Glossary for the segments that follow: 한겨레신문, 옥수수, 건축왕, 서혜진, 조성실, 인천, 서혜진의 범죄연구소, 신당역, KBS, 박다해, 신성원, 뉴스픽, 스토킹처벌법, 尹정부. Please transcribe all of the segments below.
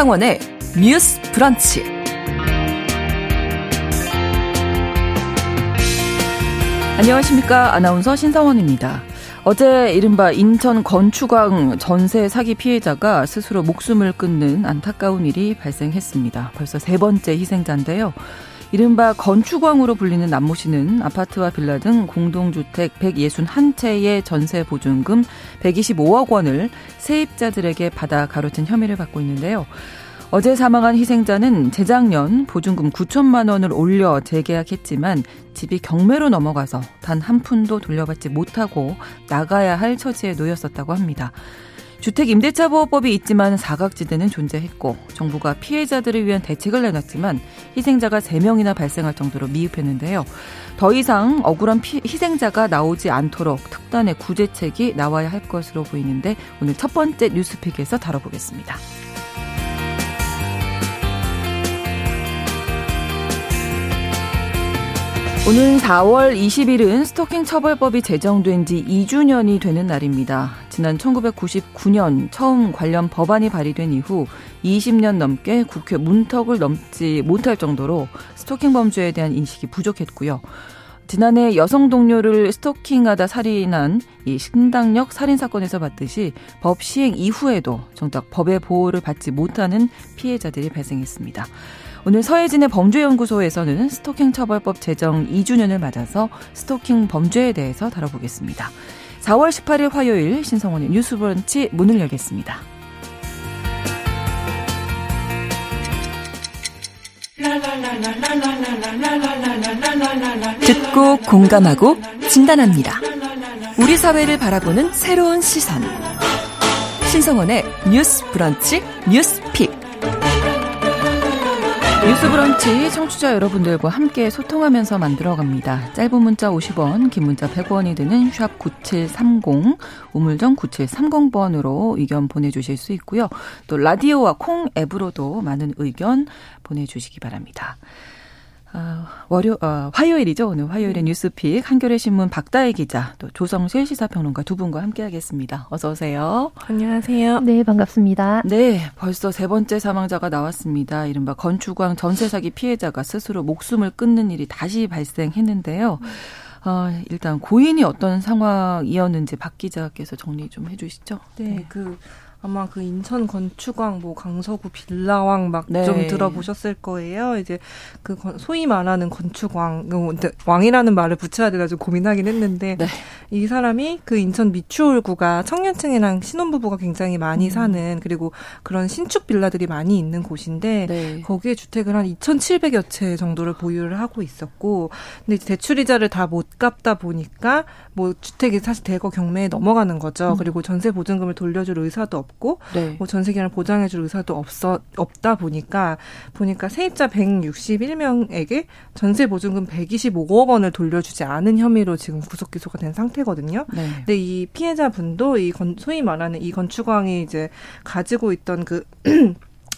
신성원의 뉴스 브런치. 안녕하십니까. 아나운서 신성원입니다. 어제 이른바 인천 건축왕 전세 사기 피해자가 스스로 목숨을 끊는 안타까운 일이 발생했습니다. 벌써 세 번째 희생자인데요. 이른바 건축왕으로 불리는 남모 씨는 아파트와 빌라 등 공동주택 161채의 전세보증금 125억 원을 세입자들에게 받아 가로챈 혐의를 받고 있는데요. 어제 사망한 희생자는 재작년 보증금 9천만 원을 올려 재계약했지만 집이 경매로 넘어가서 단 한 푼도 돌려받지 못하고 나가야 할 처지에 놓였었다고 합니다. 주택임대차보호법이 있지만 사각지대는 존재했고 정부가 피해자들을 위한 대책을 내놨지만 희생자가 3명이나 발생할 정도로 미흡했는데요. 더 이상 억울한 희생자가 나오지 않도록 특단의 구제책이 나와야 할 것으로 보이는데 오늘 첫 번째 뉴스픽에서 다뤄보겠습니다. 오는 4월 20일은 스토킹 처벌법이 제정된 지 2주년이 되는 날입니다. 지난 1999년 처음 관련 법안이 발의된 이후 20년 넘게 국회 문턱을 넘지 못할 정도로 스토킹 범죄에 대한 인식이 부족했고요. 지난해 여성 동료를 스토킹하다 살인한 이 신당역 살인사건에서 봤듯이 법 시행 이후에도 정작 법의 보호를 받지 못하는 피해자들이 발생했습니다. 오늘 서혜진의 범죄연구소에서는 스토킹 처벌법 제정 2주년을 맞아서 스토킹 범죄에 대해서 다뤄보겠습니다. 4월 18일 화요일 신성원의 뉴스 브런치 문을 열겠습니다. 듣고 공감하고 진단합니다. 우리 사회를 바라보는 새로운 시선. 신성원의 뉴스 브런치 뉴스픽. 뉴스브런치 청취자 여러분들과 함께 소통하면서 만들어갑니다. 짧은 문자 50원, 긴 문자 100원이 드는 샵 9730, 우물정 9730번으로 의견 보내주실 수 있고요. 또 라디오와 콩 앱으로도 많은 의견 보내주시기 바랍니다. 화요일이죠. 오늘 화요일의 뉴스픽 한겨레신문 박다해 기자 또 조성실 시사평론가 두 분과 함께하겠습니다. 어서 오세요. 안녕하세요. 네, 반갑습니다. 네, 벌써 세 번째 사망자가 나왔습니다. 이른바 건축왕 전세사기 피해자가 스스로 목숨을 끊는 일이 다시 발생했는데요. 일단 고인이 어떤 상황이었는지 박 기자께서 정리 좀 해주시죠. 네, 아마 인천 건축왕, 강서구 빌라왕 좀 들어보셨을 거예요. 이제 소위 말하는 건축왕, 왕이라는 말을 붙여야 돼서 고민하긴 했는데, 네. 이 사람이 인천 미추홀구가 청년층이랑 신혼부부가 굉장히 많이 사는, 그리고 그런 신축 빌라들이 많이 있는 곳인데, 네. 거기에 주택을 한 2,700여 채 정도를 보유를 하고 있었고, 근데 이제 대출이자를 다 못 갚다 보니까, 주택이 사실 대거 경매에 넘어가는 거죠. 그리고 전세 보증금을 돌려줄 의사도 없고, 네. 전세기한을 보장해줄 의사도 없다 보니까 세입자 161명에게 전세 보증금 125억 원을 돌려주지 않은 혐의로 지금 구속 기소가 된 상태거든요. 네. 근데 이 피해자분도 소위 말하는 이 건축왕이 이제 가지고 있던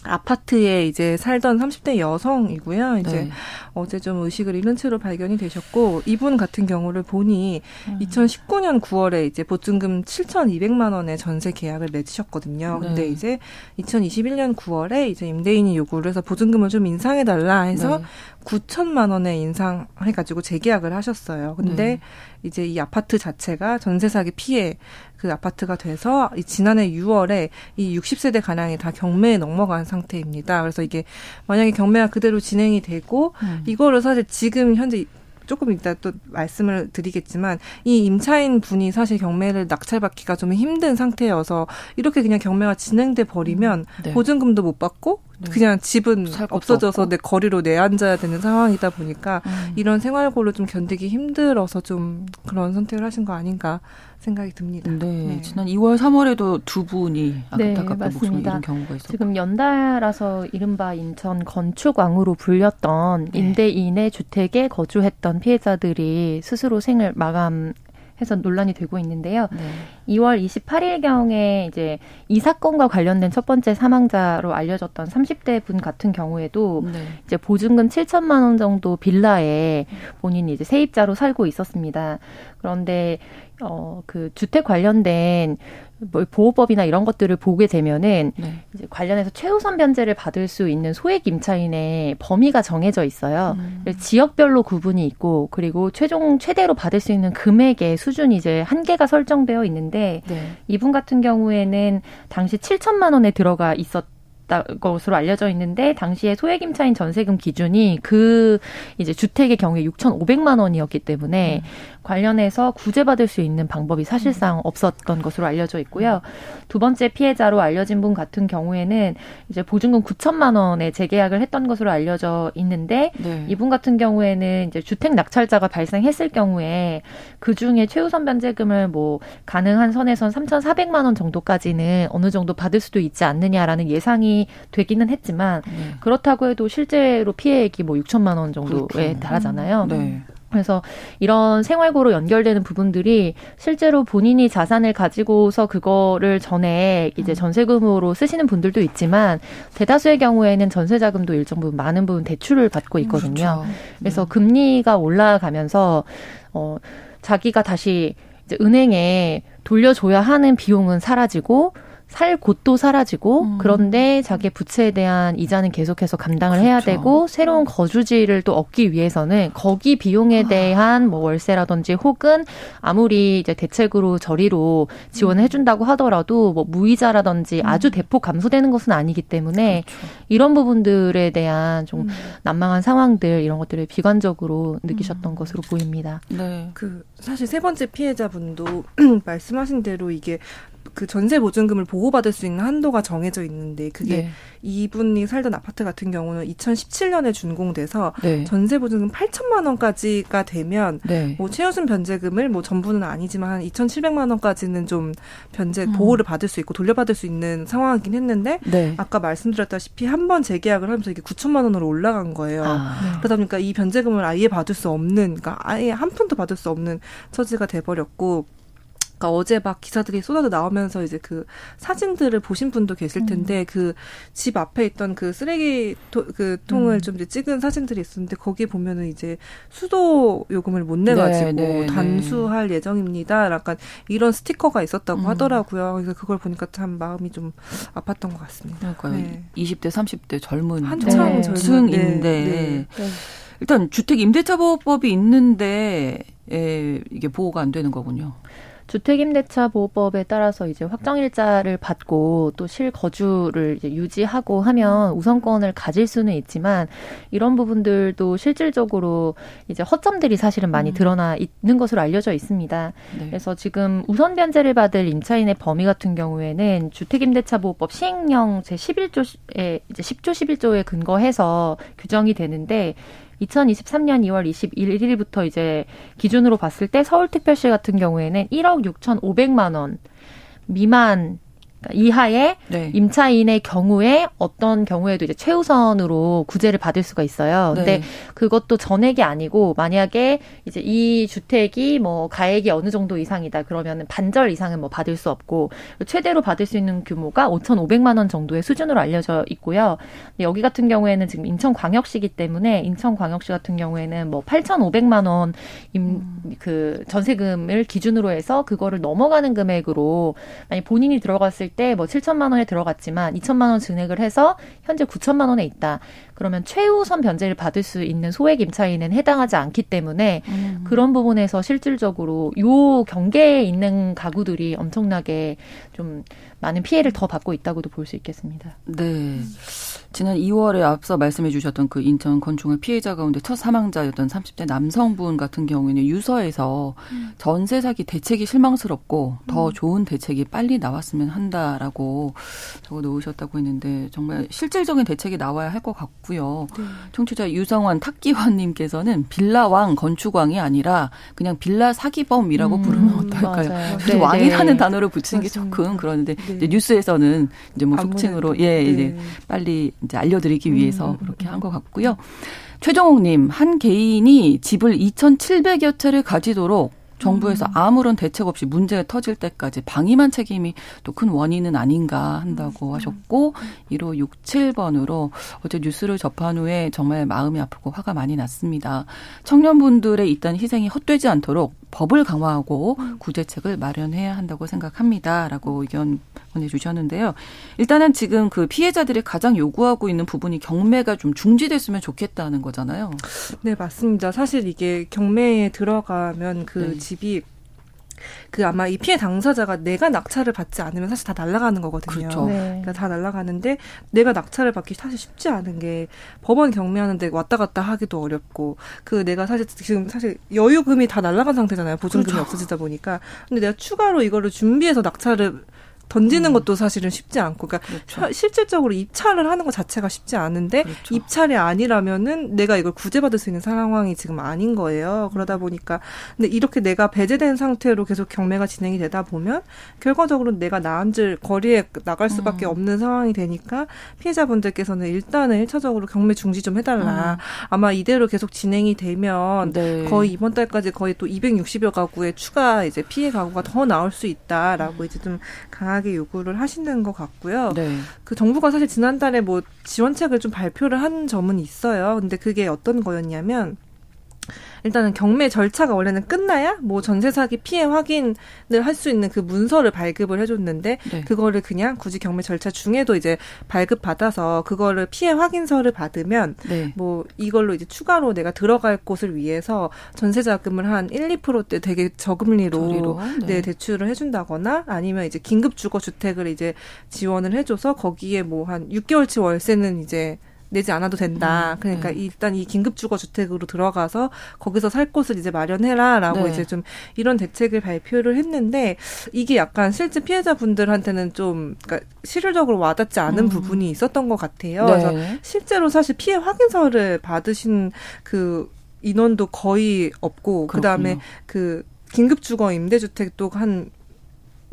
아파트에 이제 살던 30대 여성이고요. 이제 네. 어제 좀 의식을 잃은 채로 발견이 되셨고, 이분 같은 경우를 보니 2019년 9월에 이제 보증금 7,200만 원의 전세 계약을 맺으셨거든요. 네. 근데 이제 2021년 9월에 이제 임대인이 요구를 해서 보증금을 좀 인상해 달라 해서 네. 9천만 원에 인상해 가지고 재계약을 하셨어요. 근데 네. 이제 이 아파트 자체가 전세 사기 피해 그 아파트가 돼서 지난해 6월에 이 60세대 가량이 다 경매에 넘어간 상태입니다. 그래서 이게 만약에 경매가 그대로 진행이 되고 이거를 사실 지금 현재 조금 이따 또 말씀을 드리겠지만 이 임차인 분이 사실 경매를 낙찰받기가 좀 힘든 상태여서 이렇게 그냥 경매가 진행돼 버리면 네. 보증금도 못 받고 그냥 집은 없어져서 내 거리로 내앉아야 되는 상황이다 보니까 이런 생활고를 좀 견디기 힘들어서 좀 그런 선택을 하신 거 아닌가 생각이 듭니다. 네, 네. 지난 2월, 3월에도 두 분이 안타깝게 목숨을 잃은 경우가 있었고 지금 연달아서 이른바 인천 건축왕으로 불렸던 네. 임대인의 주택에 거주했던 피해자들이 스스로 생을 마감 해서 논란이 되고 있는데요. 네. 2월 28일경에 이제 이 사건과 관련된 첫 번째 사망자로 알려졌던 30대 분 같은 경우에도 네. 이제 보증금 7천만 원 정도 빌라에 본인이 이제 세입자로 살고 있었습니다. 그런데 그 주택 관련된 보호법이나 이런 것들을 보게 되면은 이제 관련해서 최우선 변제를 받을 수 있는 소액 임차인의 범위가 정해져 있어요. 지역별로 구분이 있고 그리고 최대로 받을 수 있는 금액의 수준이 이제 한계가 설정되어 있는데 이분 같은 경우에는 당시 7천만 원에 들어가 있었 것으로 알려져 있는데 당시에 소액임차인 전세금 기준이 그 이제 주택의 경우에 6,500만 원이었기 때문에 관련해서 구제받을 수 있는 방법이 사실상 없었던 것으로 알려져 있고요. 두 번째 피해자로 알려진 분 같은 경우에는 이제 보증금 9천만 원에 재계약을 했던 것으로 알려져 있는데 이분 같은 경우에는 이제 주택 낙찰자가 발생했을 경우에 그 중에 최우선 변제금을 뭐 가능한 선에선 3,400만 원 정도까지는 어느 정도 받을 수도 있지 않느냐라는 예상이 되기는 했지만 그렇다고 해도 실제로 피해액이 뭐 6천만 원 정도에 달하잖아요. 그래서 이런 생활고로 연결되는 부분들이 실제로 본인이 자산을 가지고서 그거를 전에 이제 전세금으로 쓰시는 분들도 있지만 대다수의 경우에는 전세자금도 일정 부분 많은 부분 대출을 받고 있거든요. 그래서 금리가 올라가면서 자기가 다시 이제 은행에 돌려줘야 하는 비용은 사라지고 살 곳도 사라지고 그런데 자기 부채에 대한 이자는 계속해서 감당을 해야 되고 새로운 거주지를 또 얻기 위해서는 거기 비용에 대한 뭐 월세라든지 혹은 아무리 이제 대책으로 저리로 지원을 해준다고 하더라도 뭐 무이자라든지 아주 대폭 감소되는 것은 아니기 때문에 이런 부분들에 대한 좀 난망한 상황들 이런 것들을 비관적으로 느끼셨던 것으로 보입니다. 네, 그 사실 세 번째 피해자분도 말씀하신 대로 이게 그 전세 보증금을 보호받을 수 있는 한도가 정해져 있는데 그게 이분이 살던 아파트 같은 경우는 2017년에 준공돼서 전세 보증금 8천만 원까지가 되면 뭐 최우선 변제금을 뭐 전부는 아니지만 2,700만 원까지는 좀 변제 보호를 받을 수 있고 돌려받을 수 있는 상황이긴 했는데 아까 말씀드렸다시피 한 번 재계약을 하면서 이게 9천만 원으로 올라간 거예요. 그러다 보니까 이 변제금을 아예 받을 수 없는, 그러니까 아예 한 푼도 받을 수 없는 처지가 돼버렸고. 어제 막 기사들이 쏟아져 나오면서 이제 그 사진들을 보신 분도 계실 텐데 그 집 앞에 있던 그 쓰레기 그 통을 좀 이제 찍은 사진들이 있었는데 거기 보면은 이제 수도 요금을 못 내가지고 단수할 예정입니다. 약간 이런 스티커가 있었다고 하더라고요. 그래서 그걸 보니까 참 마음이 좀 아팠던 것 같습니다. 그러니까요. 20대, 30대 젊은 한창 층인데 일단 주택 임대차 보호법이 있는데 이게 보호가 안 되는 거군요. 주택임대차보호법에 따라서 이제 확정일자를 받고 또 실거주를 이제 유지하고 하면 우선권을 가질 수는 있지만 이런 부분들도 실질적으로 이제 허점들이 사실은 많이 드러나 있는 것으로 알려져 있습니다. 그래서 지금 우선 변제를 받을 임차인의 범위 같은 경우에는 주택임대차보호법 시행령 제11조에 이제 10조 11조에 근거해서 규정이 되는데 2023년 2월 21일부터 이제 기준으로 봤을 때 서울특별시 같은 경우에는 1억 6,500만 원 미만 이하의 임차인의 경우에 어떤 경우에도 이제 최우선으로 구제를 받을 수가 있어요. 근데 그것도 전액이 아니고 만약에 이제 이 주택이 뭐 가액이 어느 정도 이상이다 그러면은 반절 이상은 뭐 받을 수 없고 최대로 받을 수 있는 규모가 5,500만 원 정도의 수준으로 알려져 있고요. 근데 여기 같은 경우에는 지금 인천광역시이기 때문에 인천광역시 같은 경우에는 뭐 8,500만 원 그 전세금을 기준으로 해서 그거를 넘어가는 금액으로 만약 본인이 들어갔을 때 뭐 7천만 원에 들어갔지만 2천만 원 증액을 해서 현재 9천만 원에 있다. 그러면 최우선 변제를 받을 수 있는 소액 임차인은 해당하지 않기 때문에 그런 부분에서 실질적으로 요 경계에 있는 가구들이 엄청나게 좀 많은 피해를 더 받고 있다고도 볼 수 있겠습니다. 네. 지난 2월에 앞서 말씀해 주셨던 그 인천 건축물 피해자 가운데 첫 사망자였던 30대 남성분 같은 경우에는 유서에서 전세 사기 대책이 실망스럽고 더 좋은 대책이 빨리 나왔으면 한다라고 적어놓으셨다고 했는데 정말 실질적인 대책이 나와야 할 것 같고요. 청취자 유성환 탁기환님께서는 빌라왕 건축왕이 아니라 그냥 빌라 사기범이라고 부르면 어떨까요? 왕이라는 단어를 붙이는 게 조금 그러는데 이제 뉴스에서는 이제 뭐 속칭으로 이제 빨리 이제 알려드리기 위해서 그렇게 한 것 같고요. 최정옥님, 한 개인이 집을 2,700여 채를 가지도록 정부에서 아무런 대책 없이 문제가 터질 때까지 방임한 책임이 또 큰 원인은 아닌가 한다고 하셨고 1567번으로 어제 뉴스를 접한 후에 정말 마음이 아프고 화가 많이 났습니다. 청년분들의 일단 희생이 헛되지 않도록 법을 강화하고 구제책을 마련해야 한다고 생각합니다라고 의견 보내주셨는데요. 일단은 지금 그 피해자들이 가장 요구하고 있는 부분이 경매가 좀 중지됐으면 좋겠다는 거잖아요. 네, 맞습니다. 사실 이게 경매에 들어가면 그 네. 집이 그 아마 이 피해 당사자가 내가 낙찰을 받지 않으면 사실 다 날아가는 거거든요. 그렇죠. 네. 그러니까 다 날아가는데 내가 낙찰을 받기 사실 쉽지 않은 게 법원 경매하는데 왔다 갔다 하기도 어렵고 그 내가 사실 지금 사실 여유금이 다 날아간 상태잖아요. 보증금이 그렇죠. 없어지다 보니까. 근데 내가 추가로 이거를 준비해서 낙찰을 던지는 것도 사실은 쉽지 않고, 그러니까 그렇죠. 실질적으로 입찰을 하는 것 자체가 쉽지 않은데 그렇죠. 입찰이 아니라면은 내가 이걸 구제받을 수 있는 상황이 지금 아닌 거예요. 그러다 보니까 근데 이렇게 내가 배제된 상태로 계속 경매가 진행이 되다 보면 결과적으로 내가 나앉을 거리에 나갈 수밖에 없는 상황이 되니까 피해자분들께서는 일단은 1차적으로 경매 중지 좀 해달라. 아마 이대로 계속 진행이 되면 네. 거의 이번 달까지 거의 또 260여 가구의 추가 이제 피해 가구가 더 나올 수 있다라고 이제 좀 강하게 요구를 하시는 것 같고요. 네. 그 정부가 사실 지난달에 뭐 지원책을 좀 발표를 한 점은 있어요. 근데 그게 어떤 거였냐면 일단은 경매 절차가 원래는 끝나야 뭐 전세 사기 피해 확인을 할 수 있는 그 문서를 발급을 해줬는데 네. 그거를 그냥 굳이 경매 절차 중에도 이제 발급받아서 그거를 피해 확인서를 받으면 네. 뭐 이걸로 이제 추가로 내가 들어갈 곳을 위해서 전세자금을 한 1, 2%대 되게 저금리로 네. 네, 대출을 해준다거나 아니면 이제 긴급주거주택을 이제 지원을 해줘서 거기에 뭐 한 6개월치 월세는 이제 내지 않아도 된다. 그러니까 네. 일단 이 긴급주거주택으로 들어가서 거기서 살 곳을 이제 마련해라라고 네. 이제 좀 이런 대책을 발표를 했는데 이게 약간 실제 피해자분들한테는 좀 그러니까 실질적으로 와닿지 않은 부분이 있었던 것 같아요. 네. 그래서 실제로 사실 피해 확인서를 받으신 그 인원도 거의 없고 그렇군요. 그다음에 그 긴급주거 임대주택도 한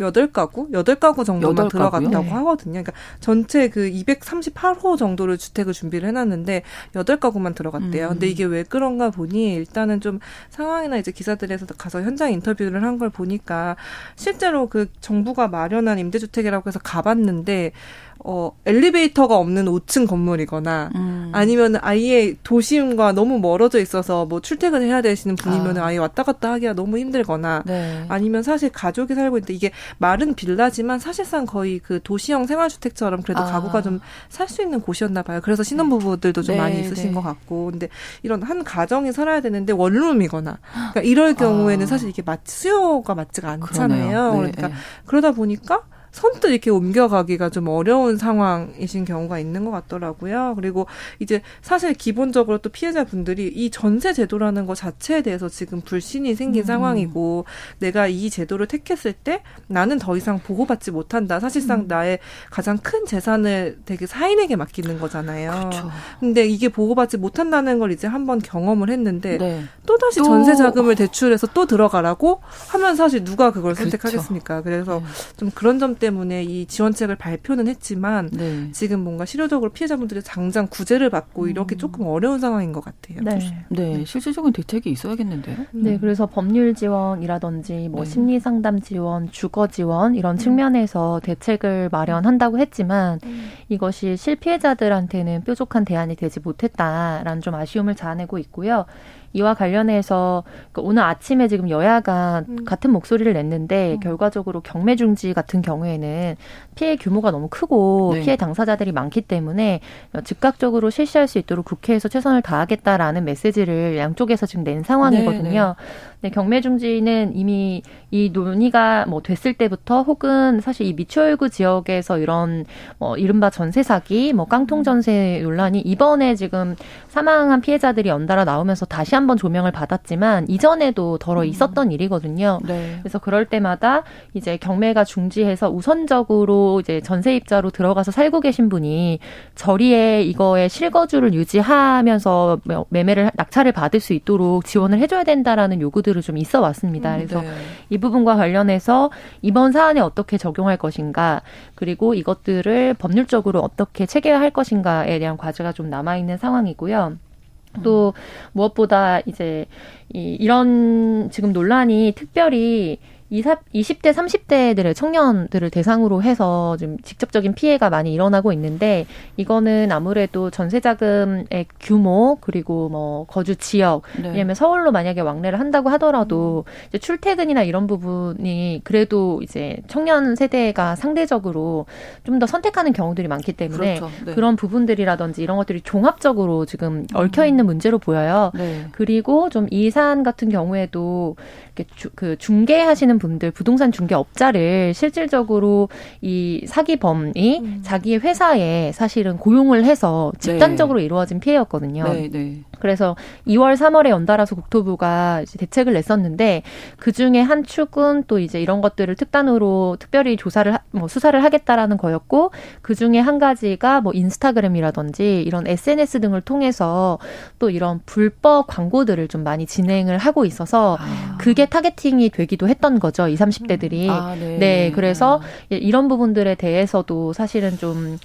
8가구 정도만 8가구요? 들어갔다고 네. 하거든요. 그러니까 전체 그 238호 정도를 주택을 준비를 해놨는데 8가구만 들어갔대요. 근데 이게 왜 그런가 보니 일단은 좀 상황이나 이제 기사들에서 가서 현장 인터뷰를 한 걸 보니까 실제로 그 정부가 마련한 임대주택이라고 해서 가봤는데 엘리베이터가 없는 5층 건물이거나 아니면 아예 도심과 너무 멀어져 있어서 뭐 출퇴근을 해야 되시는 분이면 아예 왔다 갔다 하기가 너무 힘들거나 네. 아니면 사실 가족이 살고 있는데 이게 마른 빌라지만 사실상 거의 그 도시형 생활주택처럼 그래도 가구가 좀 살 수 있는 곳이었나 봐요. 그래서 신혼부부들도 좀 네, 많이 있으신 네. 것 같고 근데 이런 한 가정이 살아야 되는데 원룸이거나 그러니까 이럴 경우에는 사실 이게 수요가 맞지가 않잖아요. 네, 그러니까 네. 그러다 보니까 선뜻 이렇게 옮겨가기가 좀 어려운 상황이신 경우가 있는 것 같더라고요. 그리고 이제 사실 기본적으로 또 피해자분들이 이 전세 제도라는 것 자체에 대해서 지금 불신이 생긴 상황이고 내가 이 제도를 택했을 때 나는 더 이상 보호받지 못한다. 사실상 나의 가장 큰 재산을 되게 사인에게 맡기는 거잖아요. 그렇죠. 근데 이게 보호받지 못한다는 걸 이제 한번 경험을 했는데 네. 또다시 전세 자금을 대출해서 또 들어가라고 하면 사실 누가 그걸 그렇죠. 선택하겠습니까? 그래서 네. 좀 그런 점 때문에 이 지원책을 발표는 했지만 네. 지금 뭔가 실효적으로 피해자분들이 당장 구제를 받고 이렇게 조금 어려운 상황인 것 같아요. 네, 네. 실질적인 대책이 있어야겠는데요. 네, 그래서 법률 지원이라든지 뭐 네. 심리상담 지원, 주거 지원 이런 측면에서 대책을 마련한다고 했지만 이것이 실피해자들한테는 뾰족한 대안이 되지 못했다라는 좀 아쉬움을 자아내고 있고요. 이와 관련해서 오늘 아침에 지금 여야가 같은 목소리를 냈는데 결과적으로 경매 중지 같은 경우에는 피해 규모가 너무 크고 네. 피해 당사자들이 많기 때문에 즉각적으로 실시할 수 있도록 국회에서 최선을 다하겠다라는 메시지를 양쪽에서 지금 낸 상황이거든요. 네, 네. 네, 경매 중지는 이미 이 논의가 뭐 됐을 때부터 혹은 사실 이 미추홀구 지역에서 이런 이른바 전세 사기, 깡통 전세 논란이 이번에 지금 사망한 피해자들이 연달아 나오면서 다시 한번 조명을 받았지만 이전에도 덜어 있었던 일이거든요. 네. 그래서 그럴 때마다 이제 경매가 중지해서 우선적으로 이제 전세 입자로 들어가서 살고 계신 분이 저리에 이거의 실거주를 유지하면서 매매를 낙찰을 받을 수 있도록 지원을 해줘야 된다라는 요구들 좀 있어 왔습니다. 그래서 네. 이 부분과 관련해서 이번 사안에 어떻게 적용할 것인가 그리고 이것들을 법률적으로 어떻게 체계할 것인가에 대한 과제가 좀 남아있는 상황이고요. 또 무엇보다 이제 이런 지금 논란이 특별히 20대, 30대들의 청년들을 대상으로 해서 좀 직접적인 피해가 많이 일어나고 있는데, 이거는 아무래도 전세자금의 규모, 그리고 뭐, 거주 지역, 네. 왜냐면 서울로 만약에 왕래를 한다고 하더라도, 이제 출퇴근이나 이런 부분이 그래도 이제 청년 세대가 상대적으로 좀 더 선택하는 경우들이 많기 때문에, 그렇죠. 네. 그런 부분들이라든지 이런 것들이 종합적으로 지금 얽혀있는 문제로 보여요. 네. 그리고 좀 이 사안 같은 경우에도, 이렇게 그 중개하시는 분들, 부동산 중개업자를 실질적으로 이 사기범이 자기 회사에 사실은 고용을 해서 집단적으로 네. 이루어진 피해였거든요. 네, 네. 그래서 2월, 3월에 연달아서 국토부가 이제 대책을 냈었는데, 그중에 한 축은 또 이제 이런 것들을 특단으로 특별히 수사를 하겠다라는 거였고, 그중에 한 가지가 뭐 인스타그램이라든지 이런 SNS 등을 통해서 또 이런 불법 광고들을 좀 많이 진행을 하고 있어서 그게 타겟팅이 되기도 했던 거죠. 20, 30대들이. 아, 네. 네, 그래서 이런 부분들에 대해서도 사실은 좀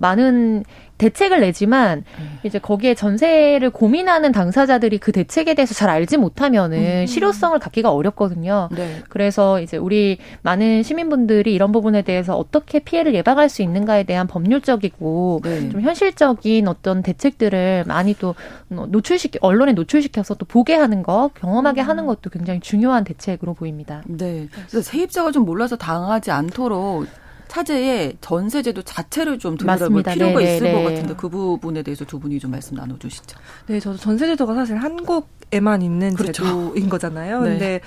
많은 대책을 내지만 이제 거기에 전세를 고민하는 당사자들이 그 대책에 대해서 잘 알지 못하면은 실효성을 갖기가 어렵거든요. 네. 그래서 이제 우리 많은 시민분들이 이런 부분에 대해서 어떻게 피해를 예방할 수 있는가에 대한 법률적이고 네. 좀 현실적인 어떤 대책들을 많이 또 언론에 노출시켜서 또 보게 하는 것, 경험하게 하는 것도 굉장히 중요한 대책으로 보입니다. 네. 그래서 세입자가 좀 몰라서 당하지 않도록 차제에 전세제도 자체를 좀 들여다볼 필요가 네네, 있을 네네. 것 같은데 그 부분에 대해서 두 분이 좀 말씀 나눠주시죠. 네, 저도 전세제도가 사실 한국에만 있는 그렇죠. 제도인 거잖아요. 네. 근데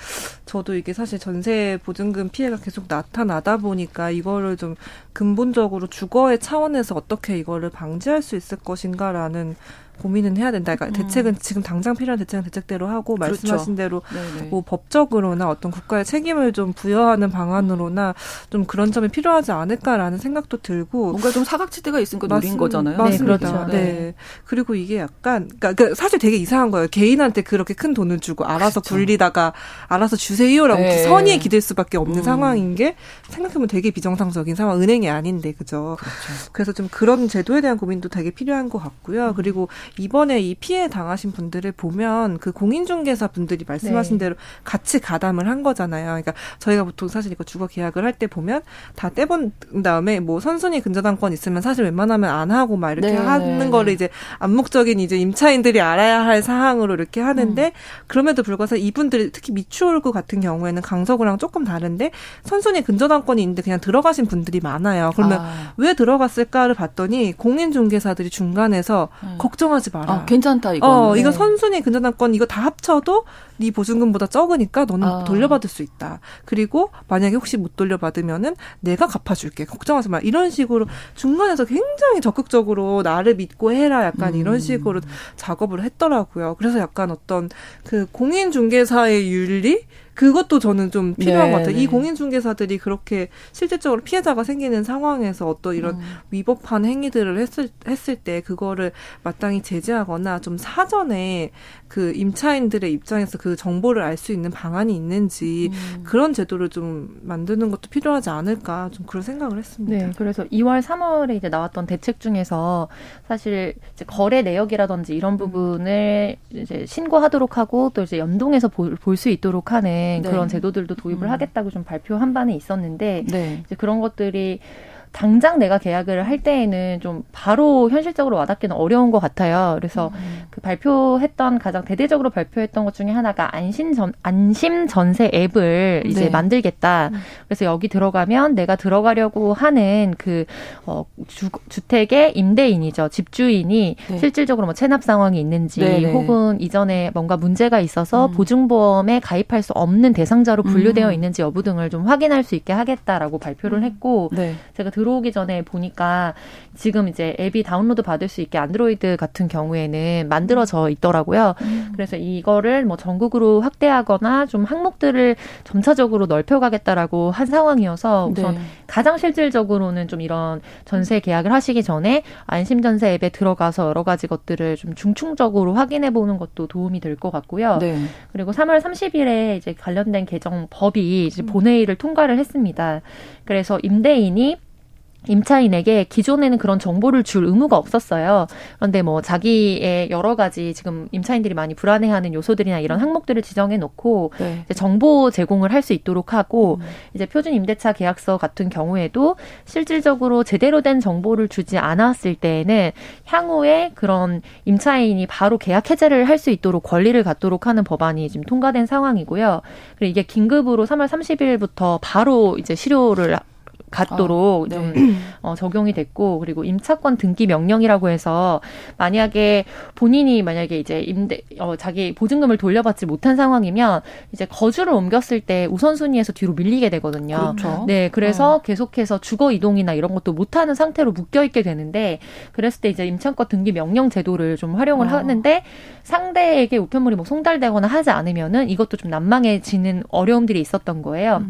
저도 이게 사실 전세 보증금 피해가 계속 나타나다 보니까 이거를 좀 근본적으로 주거의 차원에서 어떻게 이거를 방지할 수 있을 것인가라는 고민은 해야 된다. 그러니까 대책은 지금 당장 필요한 대책은 대책대로 하고 말씀하신 그렇죠. 대로 뭐 법적으로나 어떤 국가의 책임을 좀 부여하는 방안으로나 좀 그런 점이 필요하지 않을까라는 생각도 들고 뭔가 좀 사각지대가 있으니까 노린 거잖아요. 맞습니다. 네, 그렇죠. 네. 네. 그리고 이게 약간 그러니까 사실 되게 이상한 거예요. 개인한테 그렇게 큰 돈을 주고 알아서 그렇죠. 굴리다가 알아서 주세요라고 네. 선의에 기댈 수밖에 없는 상황인 게 생각해보면 되게 비정상적인 상황. 은행이 아닌데 그죠. 그렇죠. 그래서 좀 그런 제도에 대한 고민도 되게 필요한 것 같고요. 그리고 이번에 이 피해 당하신 분들을 보면 그 공인중개사 분들이 말씀하신 네. 대로 같이 가담을 한 거잖아요. 그러니까 저희가 보통 사실 이거 주거 계약을 할 때 보면 다 떼본 다음에 뭐 선순위 근저당권 있으면 사실 웬만하면 안 하고 막 이렇게 네. 하는 거를 이제 암묵적인 이제 임차인들이 알아야 할 사항으로 이렇게 하는데 그럼에도 불구하고 이분들이 특히 미추홀구 같은 경우에는 강서구랑 조금 다른데 선순위 근저당권이 있는데 그냥 들어가신 분들이 많아요. 그러면 왜 들어갔을까를 봤더니 공인중개사들이 중간에서 걱정하지 마라. 아, 괜찮다 이거. 네. 이거 선순위 근저당권 이거 다 합쳐도 네 보증금보다 적으니까 너는 돌려받을 수 있다. 그리고 만약에 혹시 못 돌려받으면은 내가 갚아줄게. 걱정하지 마. 이런 식으로 중간에서 굉장히 적극적으로 나를 믿고 해라. 약간 이런 식으로 작업을 했더라고요. 그래서 약간 어떤 그 공인중개사의 윤리? 그것도 저는 좀 필요한 네, 것 같아요. 네. 이 공인중개사들이 그렇게 실질적으로 피해자가 생기는 상황에서 어떤 이런 위법한 행위들을 했을 때 그거를 마땅히 제재하거나 좀 사전에 그 임차인들의 입장에서 그 정보를 알 수 있는 방안이 있는지 그런 제도를 좀 만드는 것도 필요하지 않을까 좀 그런 생각을 했습니다. 네, 그래서 2월, 3월에 이제 나왔던 대책 중에서 사실 이제 거래 내역이라든지 이런 부분을 이제 신고하도록 하고 또 이제 연동해서 볼 수 있도록 하는 네. 그런 제도들도 도입을 하겠다고 좀 발표한 바는 있었는데 네. 이제 그런 것들이 당장 내가 계약을 할 때에는 좀 바로 현실적으로 와닿기는 어려운 것 같아요. 그래서 그 발표했던 가장 대대적으로 발표했던 것 중에 하나가 안심 전세 앱을 이제 네. 만들겠다. 그래서 여기 들어가면 내가 들어가려고 하는 그 주택의 임대인이죠. 집주인이 네. 실질적으로 뭐 체납 상황이 있는지 네네. 혹은 이전에 뭔가 문제가 있어서 보증보험에 가입할 수 없는 대상자로 분류되어 있는지 여부 등을 좀 확인할 수 있게 하겠다라고 발표를 했고 네. 제가 들어오기 전에 보니까 지금 이제 앱이 다운로드 받을 수 있게 안드로이드 같은 경우에는 만들어져 있더라고요. 그래서 이거를 뭐 전국으로 확대하거나 좀 항목들을 점차적으로 넓혀가겠다라고 한 상황이어서 우선 네. 가장 실질적으로는 좀 이런 전세 계약을 하시기 전에 안심전세 앱에 들어가서 여러 가지 것들을 좀 중충적으로 확인해보는 것도 도움이 될 것 같고요. 네. 그리고 3월 30일에 이제 관련된 개정 법이 이제 본회의를 통과를 했습니다. 그래서 임대인이 임차인에게 기존에는 그런 정보를 줄 의무가 없었어요. 그런데 뭐 자기의 여러 가지 지금 임차인들이 많이 불안해하는 요소들이나 이런 항목들을 지정해 놓고 네. 이제 정보 제공을 할 수 있도록 하고 이제 표준 임대차 계약서 같은 경우에도 실질적으로 제대로 된 정보를 주지 않았을 때에는 향후에 그런 임차인이 바로 계약 해제를 할 수 있도록 권리를 갖도록 하는 법안이 지금 통과된 상황이고요. 그리고 이게 긴급으로 3월 30일부터 바로 이제 실효를 갖도록 네. 좀 적용이 됐고, 그리고 임차권 등기 명령이라고 해서 만약에 본인이 만약에 이제 자기 보증금을 돌려받지 못한 상황이면 이제 거주를 옮겼을 때 우선순위에서 뒤로 밀리게 되거든요. 그렇죠. 네, 그래서 계속해서 주거 이동이나 이런 것도 못하는 상태로 묶여 있게 되는데, 그랬을 때 이제 임차권 등기 명령 제도를 좀 활용을 하는데 상대에게 우편물이 뭐 송달되거나 하지 않으면은 이것도 좀 난망해지는 어려움들이 있었던 거예요.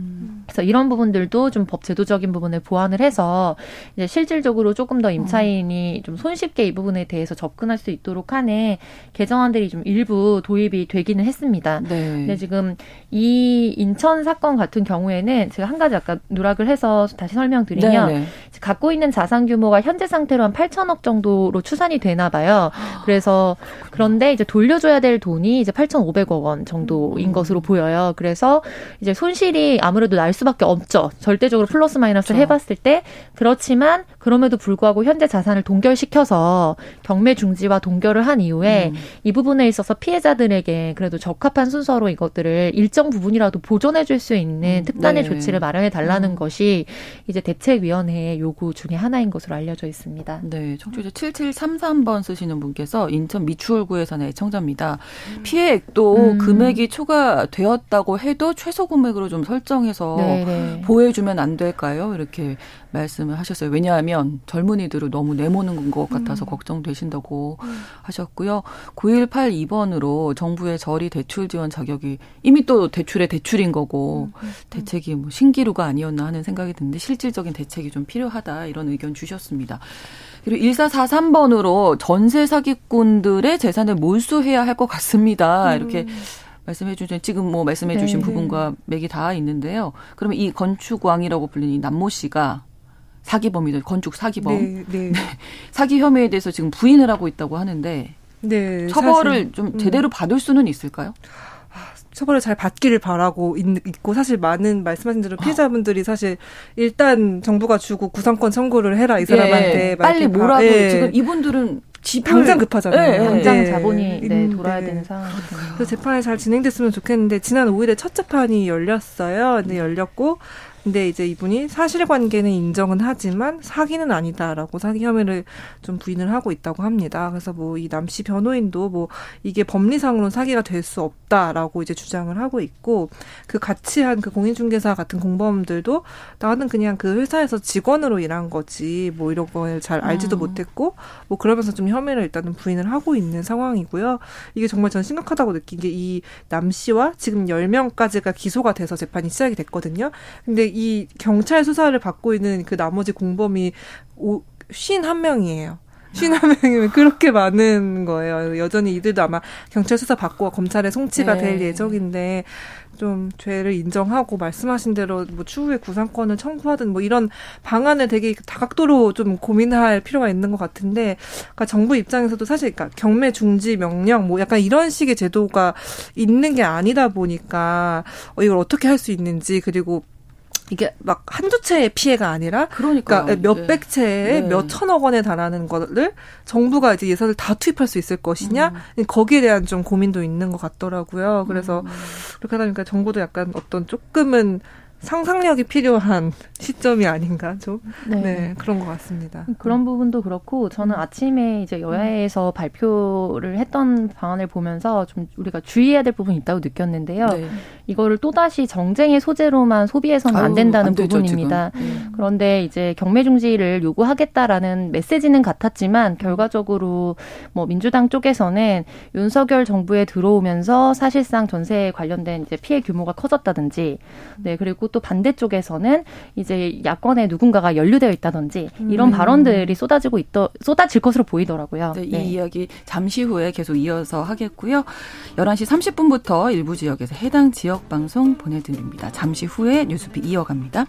그래서 이런 부분들도 좀 법 제도적인 부분을 보완을 해서 이제 실질적으로 조금 더 임차인이 좀 손쉽게 이 부분에 대해서 접근할 수 있도록 하는 개정안들이 좀 일부 도입이 되기는 했습니다. 네. 근데 지금 이 인천 사건 같은 경우에는 제가 한 가지 아까 누락을 해서 다시 설명드리면 네네. 갖고 있는 자산 규모가 현재 상태로 한 8천억 정도로 추산이 되나 봐요. 그래서 그런데 이제 돌려줘야 될 돈이 이제 8,500억 원 정도인 것으로 보여요. 그래서 이제 손실이 아무래도 날 수밖에 없죠. 절대적으로 플러스 마이너스를 해봤을 때. 그렇지만 그럼에도 불구하고 현재 자산을 동결시켜서 경매 중지와 동결을 한 이후에 이 부분에 있어서 피해자들에게 그래도 적합한 순서로 이것들을 일정 부분이라도 보존해 줄 수 있는 특단의 조치를 마련해 달라는 것이 이제 대책위원회의 요구 중에 하나인 것으로 알려져 있습니다. 네, 청취자 7733번 쓰시는 분께서 인천 미추홀구에 사는 애청자입니다. 피해액도 금액이 초과되었다고 해도 최소 금액으로 좀 설정해서 네네. 보호해주면 안 될까요? 이렇게 말씀을 하셨어요. 왜냐하면 젊은이들을 너무 내모는 것 같아서 걱정되신다고 하셨고요. 9182번으로 정부의 저리 대출 지원 자격이 이미 또 대출의 대출인 거고 대책이 뭐 신기루가 아니었나 하는 생각이 드는데 실질적인 대책이 좀 필요하다 이런 의견 주셨습니다. 그리고 1443번으로 전세 사기꾼들의 재산을 몰수해야 할 것 같습니다. 이렇게 말씀해 주신 지금 뭐 말씀해 주신 네. 부분과 맥이 다 있는데요. 그러면 이 건축왕이라고 불리는 이 남모 씨가 사기범이죠. 건축 사기범. 네, 네. 사기 혐의에 대해서 지금 부인을 하고 있다고 하는데 네, 처벌을 사실, 좀 제대로 받을 수는 있을까요? 처벌을 잘 받기를 바라고 있고 사실 많은 말씀하신 대로 피해자분들이 사실 일단 정부가 주고 구상권 청구를 해라 이 사람한테. 예, 빨리 뭐라고. 예. 지금 이분들은 당장 급하잖아요. 네, 당장 네. 자본이 네, 돌아야 되는 상황이거든요. 그래서 재판이 잘 진행됐으면 좋겠는데 지난 5일에 첫 재판이 열렸어요. 근데 열렸고 근데 이제 이분이 사실관계는 인정은 하지만 사기는 아니다라고 사기 혐의를 좀 부인을 하고 있다고 합니다. 그래서 뭐 이 남씨 변호인도 뭐 이게 법리상으로는 사기가 될 수 없다라고 이제 주장을 하고 있고 그 같이 한 그 공인중개사 같은 공범들도 나는 그냥 그 회사에서 직원으로 일한 거지 뭐 이런 걸 잘 알지도 못했고 뭐 그러면서 좀 혐의를 일단은 부인을 하고 있는 상황이고요. 이게 정말 저는 심각하다고 느낀 게 이 남씨와 지금 10명까지가 기소가 돼서 재판이 시작이 됐거든요. 근데 이 경찰 수사를 받고 있는 그 나머지 공범이 51명이에요. 51명이면 그렇게 많은 거예요. 여전히 이들도 아마 경찰 수사 받고 검찰에 송치가 네. 될 예정인데 좀 죄를 인정하고 말씀하신 대로 뭐 추후에 구상권을 청구하든 뭐 이런 방안을 되게 다각도로 좀 고민할 필요가 있는 것 같은데, 그러니까 정부 입장에서도 사실 그러니까 경매 중지 명령 뭐 약간 이런 식의 제도가 있는 게 아니다 보니까 이걸 어떻게 할 수 있는지 그리고 이게 막 한두 채의 피해가 아니라 그러니까 몇백 채에 네. 몇 천억 원에 달하는 거를 정부가 이제 예산을 다 투입할 수 있을 것이냐 거기에 대한 좀 고민도 있는 것 같더라고요. 그래서 그렇게 하다 보니까 정부도 약간 어떤 조금은 상상력이 필요한 시점이 아닌가 좀 네. 네, 그런 것 같습니다. 그런 부분도 그렇고 저는 아침에 이제 여야에서 발표를 했던 방안을 보면서 좀 우리가 주의해야 될 부분이 있다고 느꼈는데요. 네. 이거를 또다시 정쟁의 소재로만 소비해서는 안 된다는 안 되죠, 부분입니다. 그런데 이제 경매 중지를 요구하겠다라는 메시지는 같았지만 결과적으로 뭐 민주당 쪽에서는 윤석열 정부에 들어오면서 사실상 전세에 관련된 이제 피해 규모가 커졌다든지, 네 그리고 또 반대쪽에서는 이제 야권에 누군가가 연루되어 있다든지 이런 발언들이 쏟아질 것으로 보이더라고요. 네, 이 네. 이야기 잠시 후에 계속 이어서 하겠고요. 11시 30분부터 일부 지역에서 해당 지역 방송 보내드립니다. 잠시 후에 뉴스픽 이어갑니다.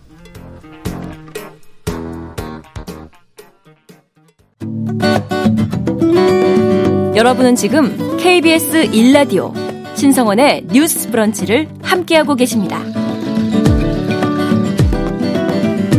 여러분은 지금 KBS 1라디오 신성원의 뉴스 브런치를 함께하고 계십니다.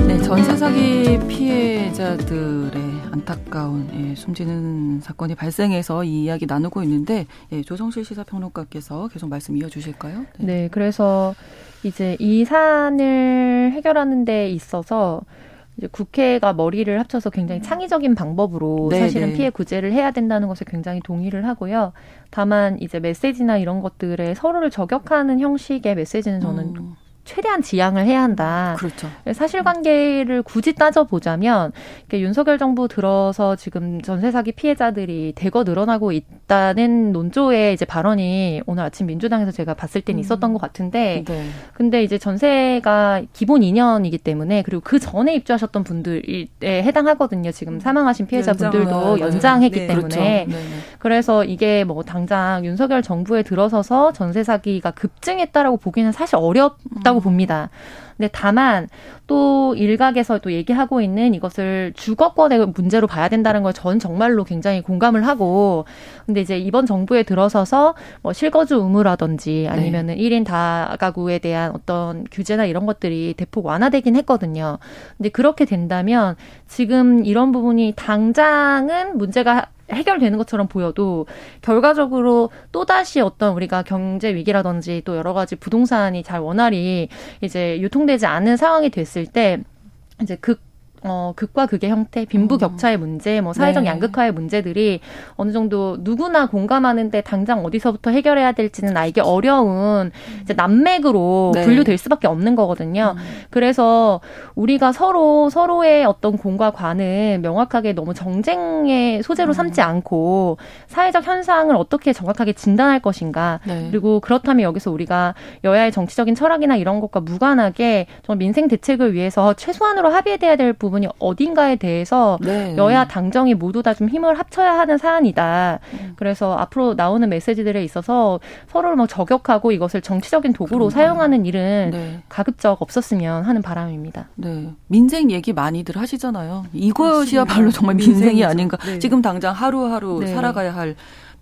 네, 전세 사기 피해자들의 안타까운 숨지는 사건이 발생해서 이 이야기 나누고 있는데 조성실 시사평론가께서 계속 말씀 이어주실까요? 네. 네, 그래서 이제 이 사안을 해결하는 데 있어서 이제 국회가 머리를 합쳐서 굉장히 창의적인 방법으로 네네. 사실은 피해 구제를 해야 된다는 것에 굉장히 동의를 하고요. 다만 이제 메시지나 이런 것들에 서로를 저격하는 형식의 메시지는 저는 최대한 지양을 해야 한다. 그렇죠. 사실관계를 굳이 따져보자면 윤석열 정부 들어서 지금 전세사기 피해자들이 대거 늘어나고 있다는 논조의 이제 발언이 오늘 아침 민주당에서 제가 봤을 때는 있었던 것 같은데 네. 근데 이제 전세가 기본 2년이기 때문에 그리고 그 전에 입주하셨던 분들에 해당하거든요. 지금 사망하신 피해자분들도 연장했기 네. 때문에 그렇죠. 그래서 이게 뭐 당장 윤석열 정부에 들어서서 전세사기가 급증했다라고 보기는 사실 어렵다 봅니다. 근데 다만 또 일각에서 또 얘기하고 있는 이것을 주거권의 문제로 봐야 된다는 걸 전 정말로 굉장히 공감을 하고 근데 이제 이번 정부에 들어서서 뭐 실거주 의무라든지 아니면은 네. 1인 다가구에 대한 어떤 규제나 이런 것들이 대폭 완화되긴 했거든요. 근데 그렇게 된다면 지금 이런 부분이 당장은 문제가 해결되는 것처럼 보여도 결과적으로 또다시 어떤 우리가 경제 위기라든지 또 여러 가지 부동산이 잘 원활히 이제 유통되지 않은 상황이 됐을 때 이제 극과 극의 형태, 빈부격차의 문제, 뭐 사회적 네. 양극화의 문제들이 어느 정도 누구나 공감하는데 당장 어디서부터 해결해야 될지는 알기 어려운 이제 난맥으로 네. 분류될 수밖에 없는 거거든요. 그래서 우리가 서로의 어떤 공과 관을 명확하게 너무 정쟁의 소재로 삼지 않고 사회적 현상을 어떻게 정확하게 진단할 것인가. 네. 그리고 그렇다면 여기서 우리가 여야의 정치적인 철학이나 이런 것과 무관하게 정말 민생 대책을 위해서 최소한으로 합의돼야 될 부분 어딘가에 대해서 네. 여야 당정이 모두 다 좀 힘을 합쳐야 하는 사안이다. 그래서 앞으로 나오는 메시지들에 있어서 서로를 막 저격하고 이것을 정치적인 도구로 사용하는 일은 네. 가급적 없었으면 하는 바람입니다. 네, 민생 얘기 많이들 하시잖아요. 이것이야말로 정말 민생이 아닌가. 네. 지금 당장 하루하루 네. 살아가야 할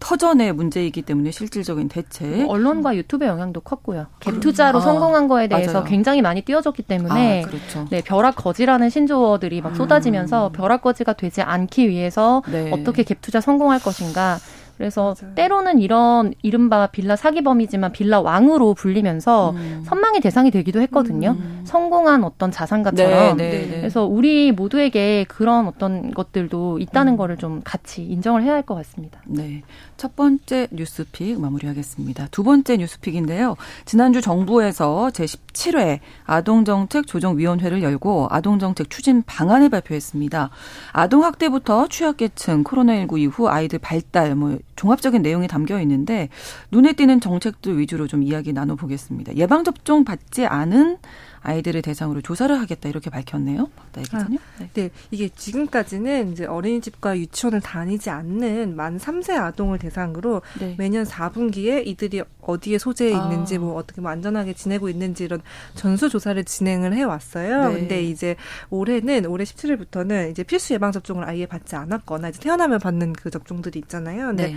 터전의 문제이기 때문에 실질적인 대책. 언론과 유튜브의 영향도 컸고요. 갭투자로 성공한 거에 대해서 맞아요. 굉장히 많이 띄워줬기 때문에 그렇죠. 네, 벼락거지라는 신조어들이 막 쏟아지면서 벼락거지가 되지 않기 위해서 네. 어떻게 갭투자 성공할 것인가. 그래서 맞아요. 때로는 이런 이른바 빌라 사기범이지만 빌라 왕으로 불리면서 선망의 대상이 되기도 했거든요. 성공한 어떤 자산가처럼. 네, 네, 네. 그래서 우리 모두에게 그런 어떤 것들도 있다는 거를 좀 같이 인정을 해야 할 것 같습니다. 네, 첫 번째 뉴스픽 마무리하겠습니다. 두 번째 뉴스픽인데요. 지난주 정부에서 제17회 아동정책 조정위원회를 열고 아동정책 추진 방안을 발표했습니다. 아동학대부터 취약계층, 코로나19 이후 아이들 발달 뭐 종합적인 내용이 담겨 있는데 눈에 띄는 정책들 위주로 좀 이야기 나눠보겠습니다. 예방접종 받지 않은 아이들을 대상으로 조사를 하겠다 이렇게 밝혔네요. 박다해 기자님. 아, 네. 이게 지금까지는 이제 어린이집과 유치원을 다니지 않는 만 3세 아동을 대상으로 네. 매년 4분기에 이들이 어디에 소재해 있는지 뭐 어떻게 뭐 안전하게 지내고 있는지 이런 전수조사를 진행을 해왔어요. 네. 근데 이제 올해 17일부터는 이제 필수 예방접종을 아예 받지 않았거나 이제 태어나면 받는 그 접종들이 있잖아요. 근데 네.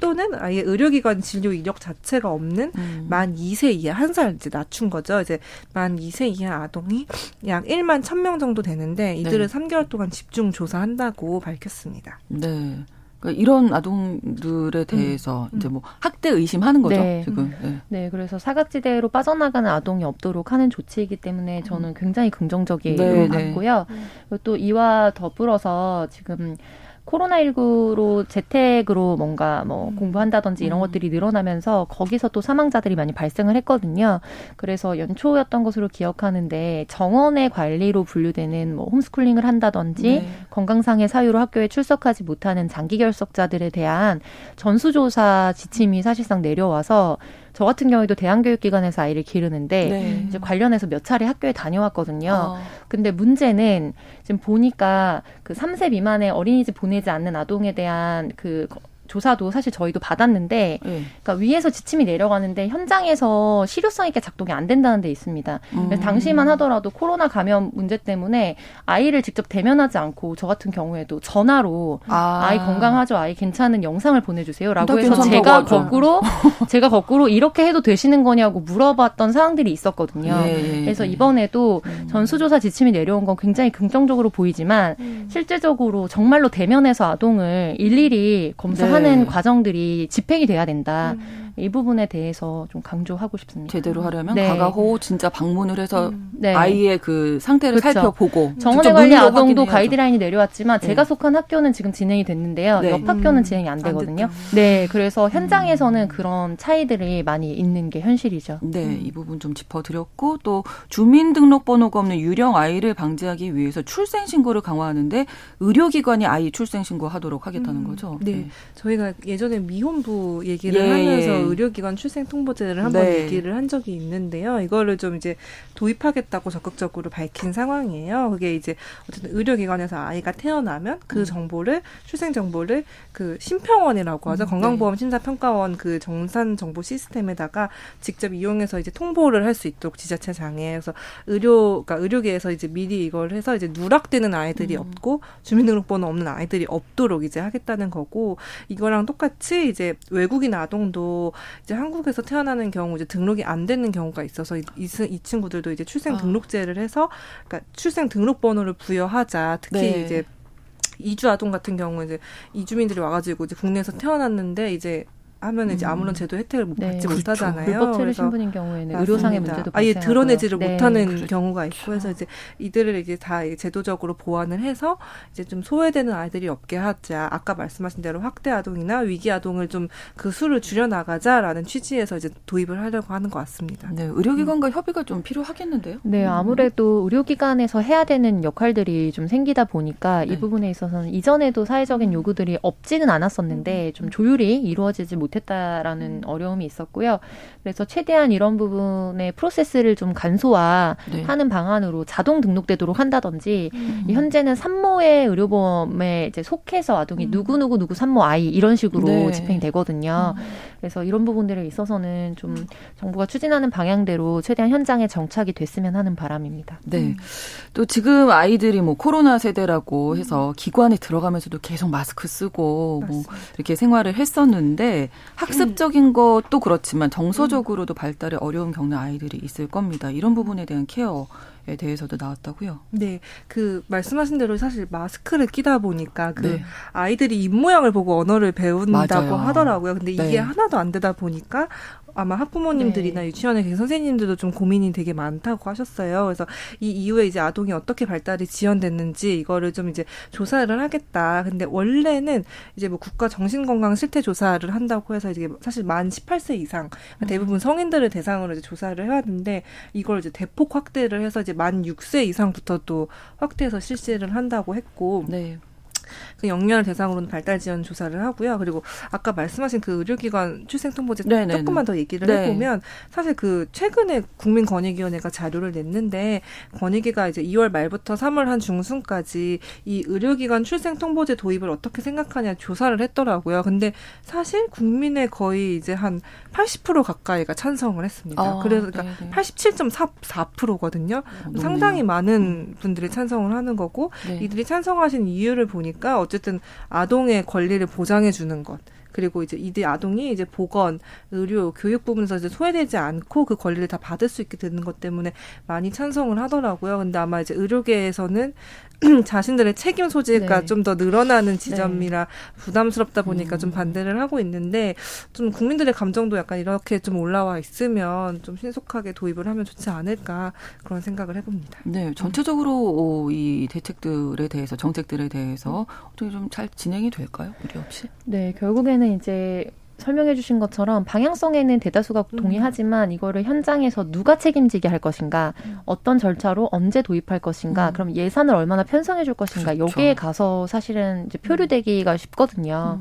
또는 아예 의료기관 진료 이력 자체가 없는 만 2세 이하, 한 살 이제 낮춘 거죠. 이제 만 2세 이하 아동이 약 1만 1,000명 정도 되는데 이들을 네. 3개월 동안 집중 조사한다고 밝혔습니다. 네. 그러니까 이런 아동들에 대해서 이제 뭐 학대 의심하는 거죠, 네. 지금. 네, 그래서 사각지대로 빠져나가는 아동이 없도록 하는 조치이기 때문에 저는 굉장히 긍정적이라고 네, 봤고요. 또 이와 더불어서 지금 코로나19로 재택으로 뭔가 뭐 공부한다든지 이런 것들이 늘어나면서 거기서 또 사망자들이 많이 발생을 했거든요. 그래서 연초였던 것으로 기억하는데 정원의 관리로 분류되는 뭐 홈스쿨링을 한다든지 네. 건강상의 사유로 학교에 출석하지 못하는 장기 결석자들에 대한 전수조사 지침이 사실상 내려와서 저 같은 경우에도 대안교육기관에서 아이를 기르는데 네. 이제 관련해서 몇 차례 학교에 다녀왔거든요. 근데 문제는 지금 보니까 그 3세 미만의 어린이집 보내지 않는 아동에 대한 그 조사도 사실 저희도 받았는데 그러니까 위에서 지침이 내려가는데 현장에서 실효성 있게 작동이 안 된다는 데 있습니다. 당시만 하더라도 코로나 감염 문제 때문에 아이를 직접 대면하지 않고 저 같은 경우에도 전화로 아이 건강하죠, 아이 괜찮은 영상을 보내주세요 라고 해서 제가 거꾸로 이렇게 해도 되시는 거냐고 물어봤던 상황들이 있었거든요. 그래서 이번에도 전수조사 지침이 내려온 건 굉장히 긍정적으로 보이지만 실제적으로 정말로 대면해서 아동을 일일이 검사하는 과정들이 집행이 돼야 된다. 이 부분에 대해서 좀 강조하고 싶습니다. 제대로 하려면 과가호 진짜 방문을 해서 아이의 그 상태를 살펴보고 정원의 관리 아동도 가이드라인이 내려왔지만 제가 속한 학교는 지금 진행이 됐는데요. 옆 학교는 진행이 안 되거든요. 네, 그래서 현장에서는 그런 차이들이 많이 있는 게 현실이죠. 네, 이 부분 좀 짚어드렸고 또 주민등록번호가 없는 유령 아이를 방지하기 위해서 출생신고를 강화하는데 의료기관이 아이 출생신고하도록 하겠다는 거죠. 네. 저희가 예전에 미혼부 얘기를 하면서 의료기관 출생 통보제를 한번 얘기를 한 적이 있는데요. 이거를 좀 이제 도입하겠다고 적극적으로 밝힌 상황이에요. 그게 이제 어쨌든 의료기관에서 아이가 태어나면 그 정보를 출생 정보를 그 심평원이라고 하죠. 건강보험심사평가원 그 정산 정보 시스템에다가 직접 이용해서 이제 통보를 할 수 있도록 지자체장에 그래서 의료계에서 이제 미리 이걸 해서 이제 누락되는 아이들이 없고 주민등록번호 없는 아이들이 없도록 이제 하겠다는 거고 이거랑 똑같이 이제 외국인 아동도 이제 한국에서 태어나는 경우 이제 등록이 안 되는 경우가 있어서 이 친구들도 이제 출생 등록제를 해서 그러니까 출생 등록번호를 부여하자. 특히 이제 이주 아동 같은 경우 이제 이주민들이 와가지고 이제 국내에서 태어났는데 이제 하면 이제 아무런 제도 혜택을 받지 못하잖아요. 불법 체류 신분인 경우에는 의료상의 문제도 아예 드러내지를 못하는 경우가 있고 해서 이제 이들을 이제 다 제도적으로 보완을 해서 이제 좀 소외되는 아이들이 없게 하자. 아까 말씀하신 대로 학대 아동이나 위기 아동을 좀 그 수를 줄여 나가자라는 취지에서 이제 도입을 하려고 하는 것 같습니다. 네, 의료기관과 협의가 좀 필요하겠는데요. 네, 아무래도 의료기관에서 해야 되는 역할들이 좀 생기다 보니까 이 부분에 있어서는 이전에도 사회적인 요구들이 없지는 않았었는데 좀 조율이 이루어지지 못. 했다라는 어려움이 있었고요. 그래서 최대한 이런 부분의 프로세스를 좀 간소화하는 방안으로 자동 등록되도록 한다든지 현재는 산모의 의료보험에 이제 속해서 아동이 누구 산모 아이 이런 식으로 집행이 되거든요. 그래서 이런 부분들에 있어서는 좀 정부가 추진하는 방향대로 최대한 현장에 정착이 됐으면 하는 바람입니다. 네. 또 지금 아이들이 뭐 코로나 세대라고 해서 기관에 들어가면서도 계속 마스크 쓰고 뭐 이렇게 생활을 했었는데 학습적인 것도 그렇지만 정서적으로도 발달에 어려움 겪는 아이들이 있을 겁니다. 이런 부분에 대한 케어에 대해서도 나왔다고요? 네. 그 말씀하신 대로 사실 마스크를 끼다 보니까 그 아이들이 입모양을 보고 언어를 배운다고 하더라고요. 근데 이게 하나도 안 되다 보니까 아마 학부모님들이나 유치원에 계신 선생님들도 좀 고민이 되게 많다고 하셨어요. 그래서 이 이후에 이제 아동이 어떻게 발달이 지연됐는지 이거를 좀 이제 조사를 하겠다. 근데 원래는 이제 뭐 국가 정신건강 실태 조사를 한다고 해서 이제 사실 만 18세 이상 대부분 성인들을 대상으로 이제 조사를 해왔는데 이걸 이제 대폭 확대를 해서 이제 만 6세 이상부터 또 확대해서 실시를 한다고 했고. 네. 그 영유아를 대상으로는 발달 지연 조사를 하고요. 그리고 아까 말씀하신 그 의료기관 출생통보제 조금만 더 얘기를 해보면 사실 그 최근에 국민권익위원회가 자료를 냈는데 권익위가 이제 2월 말부터 3월 한 중순까지 이 의료기관 출생통보제 도입을 어떻게 생각하냐 조사를 했더라고요. 근데 사실 국민의 거의 이제 한 80% 가까이가 찬성을 했습니다. 그래서 그러니까 87.4%거든요. 상당히 많은 분들이 찬성을 하는 거고 이들이 찬성하신 이유를 보니까 어쨌든 아동의 권리를 보장해주는 것. 그리고 이제 이들 아동이 이제 보건, 의료, 교육 부분에서 이제 소외되지 않고 그 권리를 다 받을 수 있게 되는 것 때문에 많이 찬성을 하더라고요. 근데 아마 이제 의료계에서는 자신들의 책임 소지가 좀 더 늘어나는 지점이라 부담스럽다 보니까 좀 반대를 하고 있는데 좀 국민들의 감정도 약간 이렇게 좀 올라와 있으면 좀 신속하게 도입을 하면 좋지 않을까 그런 생각을 해봅니다. 네, 전체적으로 이 대책들에 대해서 정책들에 대해서 어떻게 좀 잘 진행이 될까요? 우리 없이? 네, 결국에는 이제 설명해 주신 것처럼 방향성에는 대다수가 동의하지만 이거를 현장에서 누가 책임지게 할 것인가, 어떤 절차로 언제 도입할 것인가, 그럼 예산을 얼마나 편성해 줄 것인가, 여기에 가서 사실은 이제 표류되기가 쉽거든요.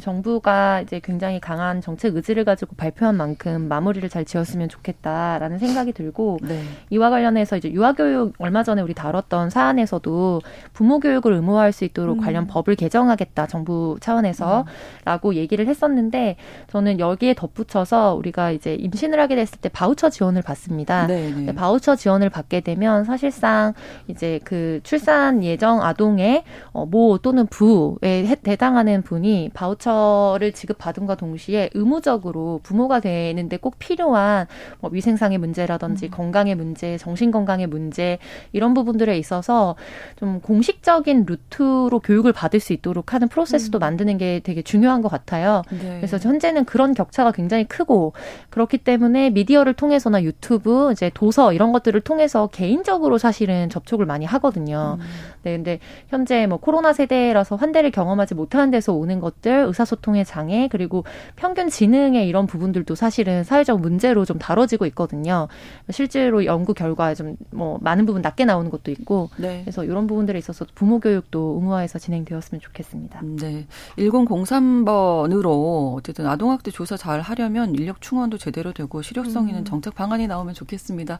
정부가 이제 굉장히 강한 정책 의지를 가지고 발표한 만큼 마무리를 잘 지었으면 좋겠다라는 생각이 들고, 네. 이와 관련해서 이제 유아교육 얼마 전에 우리 다뤘던 사안에서도 부모 교육을 의무화할 수 있도록 관련 법을 개정하겠다, 정부 차원에서라고 얘기를 했었는데, 저는 여기에 덧붙여서 우리가 이제 임신을 하게 됐을 때 바우처 지원을 받습니다. 네. 바우처 지원을 받게 되면 사실상 이제 그 출산 예정 아동의 모 또는 부에 해당하는 분이 바우처를 지급받음과 동시에 의무적으로 부모가 되는데 꼭 필요한 뭐 위생상의 문제라든지 건강의 문제, 정신건강의 문제, 이런 부분들에 있어서 좀 공식적인 루트로 교육을 받을 수 있도록 하는 프로세스도 만드는 게 되게 중요한 것 같아요. 네. 그래서 현재는 그런 격차가 굉장히 크고, 그렇기 때문에 미디어를 통해서나 유튜브, 이제 도서 이런 것들을 통해서 개인적으로 사실은 접촉을 많이 하거든요. 네, 근데 현재 뭐 코로나 세대라서 환대를 경험하지 못하는 데서 오는 것들, 의사소통의 장애, 그리고 평균 지능의 이런 부분들도 사실은 사회적 문제로 좀 다뤄지고 있거든요. 실제로 연구 결과 좀 뭐 많은 부분 낮게 나오는 것도 있고, 네. 그래서 이런 부분들에 있어서 부모 교육도 의무화해서 진행되었으면 좋겠습니다. 네, 1003번으로 어쨌든 아동학대 조사 잘 하려면 인력 충원도 제대로 되고 실효성 있는 정책 방안이 나오면 좋겠습니다.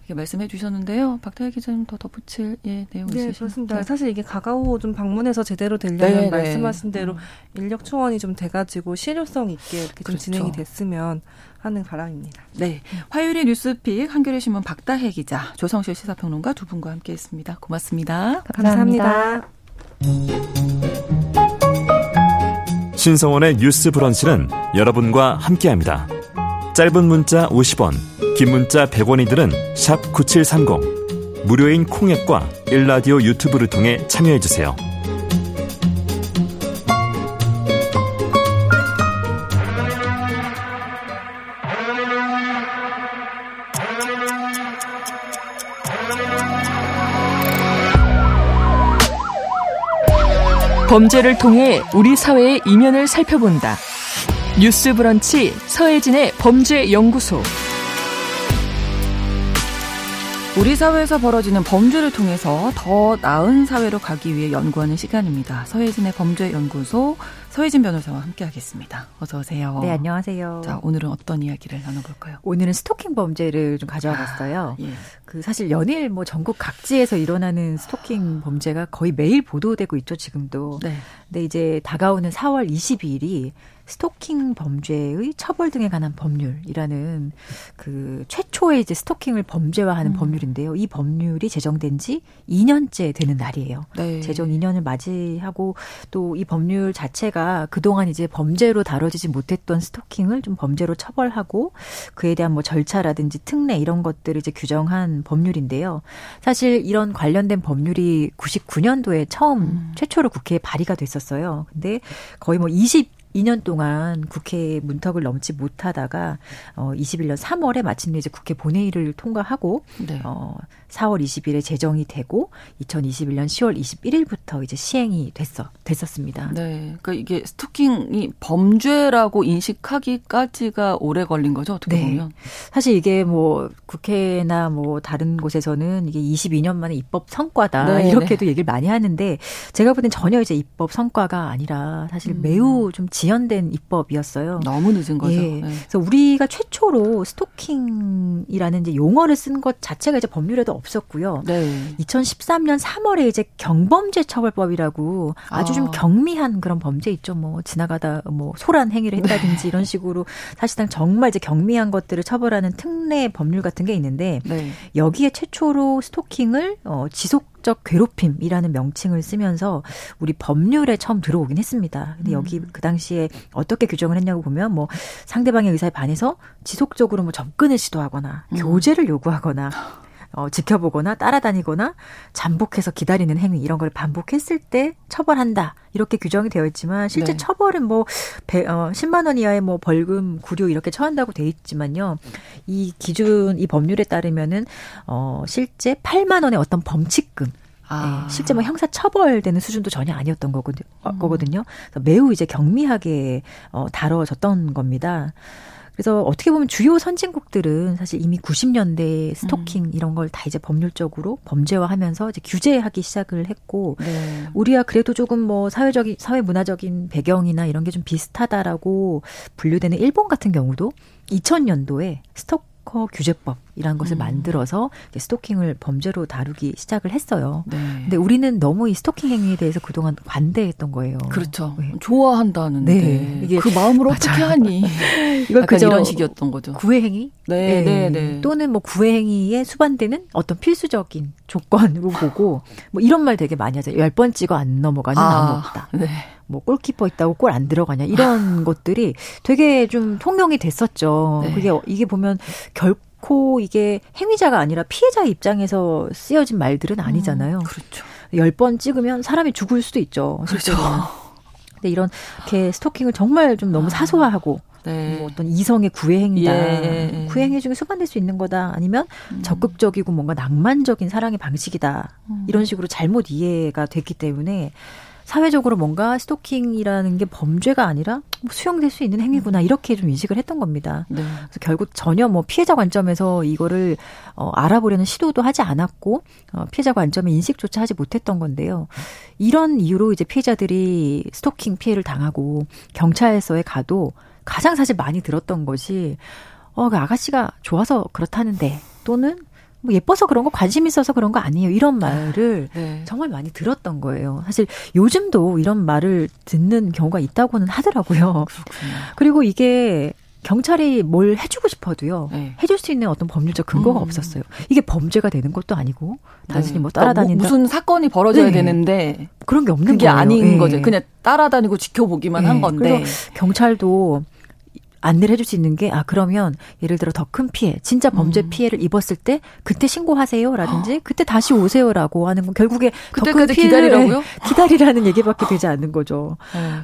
이렇게 말씀해 주셨는데요. 박다해 기자님 더 덧붙일 내용 있으신가요? 네, 그렇습니다. 네. 사실 이게 가가오 좀 방문해서 제대로 되려면 네, 말씀하신 대로 인력 충원이 좀 돼가지고 실효성 있게 이렇게 그렇죠. 좀 진행이 됐으면 하는 바람입니다. 네, 화요일의 뉴스픽 한겨레신문 박다해 기자, 조성실 시사평론가 두 분과 함께했습니다. 고맙습니다. 감사합니다. 신성원의 뉴스 브런치는 여러분과 함께합니다. 짧은 문자 50원, 긴 문자 100원이들은 샵 9730, 무료인 콩앱과 일라디오 유튜브를 통해 참여해주세요. 범죄를 통해 우리 사회의 이면을 살펴본다. 뉴스 브런치 서혜진의 범죄연구소. 우리 사회에서 벌어지는 범죄를 통해서 더 나은 사회로 가기 위해 연구하는 시간입니다. 서혜진의 범죄연구소 서혜진 변호사와 함께하겠습니다. 어서 오세요. 네, 안녕하세요. 자, 오늘은 어떤 이야기를 나눠볼까요? 오늘은 스토킹 범죄를 좀 가져와 봤어요. 예. 그 사실 연일 뭐 전국 각지에서 일어나는 스토킹 범죄가 거의 매일 보도되고 있죠, 지금도. 네. 근데 이제 다가오는 4월 22일이 스토킹 범죄의 처벌 등에 관한 법률이라는 그 최초의 이제 스토킹을 범죄화하는 법률인데요. 이 법률이 제정된 지 2년째 되는 날이에요. 네. 제정 2년을 맞이하고 또 이 법률 자체가 그동안 이제 범죄로 다뤄지지 못했던 스토킹을 좀 범죄로 처벌하고 그에 대한 뭐 절차라든지 특례 이런 것들을 이제 규정한 법률인데요. 사실 이런 관련된 법률이 99년도에 처음 최초로 국회에 발의가 됐었어요. 근데 거의 뭐 2년 동안 국회 문턱을 넘지 못하다가 21년 3월에 마침내 이제 국회 본회의를 통과하고 네. 4월 20일에 제정이 되고 2021년 10월 21일부터 이제 시행이 됐었습니다. 네, 그러니까 이게 스토킹이 범죄라고 인식하기까지가 오래 걸린 거죠, 어떻게 네. 보면. 사실 이게 뭐 국회나 뭐 다른 곳에서는 이게 22년 만에 입법 성과다 네, 이렇게도 네. 얘기를 많이 하는데 제가 볼 땐 전혀 이제 입법 성과가 아니라 사실 매우 좀 지연된 입법이었어요. 너무 늦은 거죠. 예. 네. 그래서 우리가 최초로 스토킹이라는 이제 용어를 쓴 것 자체가 이제 법률에도 없었고요. 네. 2013년 3월에 이제 경범죄처벌법이라고 아주 좀 경미한 그런 범죄 있죠. 뭐 지나가다 뭐 소란 행위를 했다든지 네. 이런 식으로 사실상 정말 이제 경미한 것들을 처벌하는 특례 법률 같은 게 있는데 네. 여기에 최초로 스토킹을 지속 적 괴롭힘이라는 명칭을 쓰면서 우리 법률에 처음 들어오긴 했습니다. 근데 여기 그 당시에 어떻게 규정을 했냐고 보면 뭐 상대방의 의사에 반해서 지속적으로 뭐 접근을 시도하거나 교제를 요구하거나 지켜보거나 따라다니거나 잠복해서 기다리는 행위 이런 걸 반복했을 때 처벌한다. 이렇게 규정이 되어 있지만 실제 네. 처벌은 뭐 10만 원 이하의 뭐 벌금, 구류 이렇게 처한다고 돼 있지만요. 이 기준, 이 법률에 따르면은 실제 8만 원의 어떤 범칙금 네, 실제 뭐 형사 처벌되는 수준도 전혀 아니었던 거거든요. 그래서 매우 이제 경미하게 다뤄졌던 겁니다. 그래서 어떻게 보면 주요 선진국들은 사실 이미 90년대 스토킹 이런 걸 다 이제 법률적으로 범죄화하면서 이제 규제하기 시작을 했고 네. 우리야 그래도 조금 뭐 사회적인 사회 문화적인 배경이나 이런 게 좀 비슷하다라고 분류되는 일본 같은 경우도 2000년도에 스토커 규제법이라는 것을 만들어서 스토킹을 범죄로 다루기 시작을 했어요. 네. 근데 우리는 너무 이 스토킹 행위에 대해서 그동안 관대했던 거예요. 그렇죠. 네. 좋아한다는데 네. 이게 그 마음으로 맞아. 어떻게 하니? 이걸 그저 이런 식이었던 거죠. 구애 행위? 네. 네. 네. 네. 또는 뭐 구애 행위에 수반되는 어떤 필수적인 조건으로 보고 뭐 이런 말 되게 많이 하잖아요. 10번 찍어 안 넘어가는 아무 없다. 네. 뭐 골키퍼 있다고 골 안 들어가냐 이런 것들이 되게 좀 통용이 됐었죠. 네. 그게 이게 보면 결코 이게 행위자가 아니라 피해자 입장에서 쓰여진 말들은 아니잖아요. 그렇죠. 10번 찍으면 사람이 죽을 수도 있죠. 실제로. 그렇죠. 근데 이런 이렇게 스토킹을 정말 좀 너무 사소화하고 네. 뭐 어떤 이성의 구애행위다. 예. 구애행위 중에 수반될 수 있는 거다. 아니면 적극적이고 뭔가 낭만적인 사랑의 방식이다. 이런 식으로 잘못 이해가 됐기 때문에 사회적으로 뭔가 스토킹이라는 게 범죄가 아니라 수용될 수 있는 행위구나 이렇게 좀 인식을 했던 겁니다. 네. 그래서 결국 전혀 뭐 피해자 관점에서 이거를 알아보려는 시도도 하지 않았고 피해자 관점의 인식조차 하지 못했던 건데요. 이런 이유로 이제 피해자들이 스토킹 피해를 당하고 경찰서에 가도 가장 사실 많이 들었던 것이 그 아가씨가 좋아서 그렇다는데 또는 뭐 예뻐서 그런 거 관심 있어서 그런 거 아니에요. 이런 말을 네. 정말 많이 들었던 거예요. 사실 요즘도 이런 말을 듣는 경우가 있다고는 하더라고요. 그렇군요. 그리고 이게 경찰이 뭘 해주고 싶어도요. 네. 해줄 수 있는 어떤 법률적 근거가 없었어요. 이게 범죄가 되는 것도 아니고 단순히 뭐 따라다닌다. 무슨 사건이 벌어져야 네. 되는데 그런 게 없는 그게 거예요. 그게 아닌 네. 거죠. 그냥 따라다니고 지켜보기만 네. 한 건데. 그래서 경찰도 안내를 해줄 수 있는 게 그러면 예를 들어 더 큰 피해, 진짜 범죄 피해를 입었을 때 그때 신고하세요라든지 그때 다시 오세요라고 하는 건 결국에 더 큰 피해를 기다리라고요? 기다리라는 얘기밖에 되지 않는 거죠.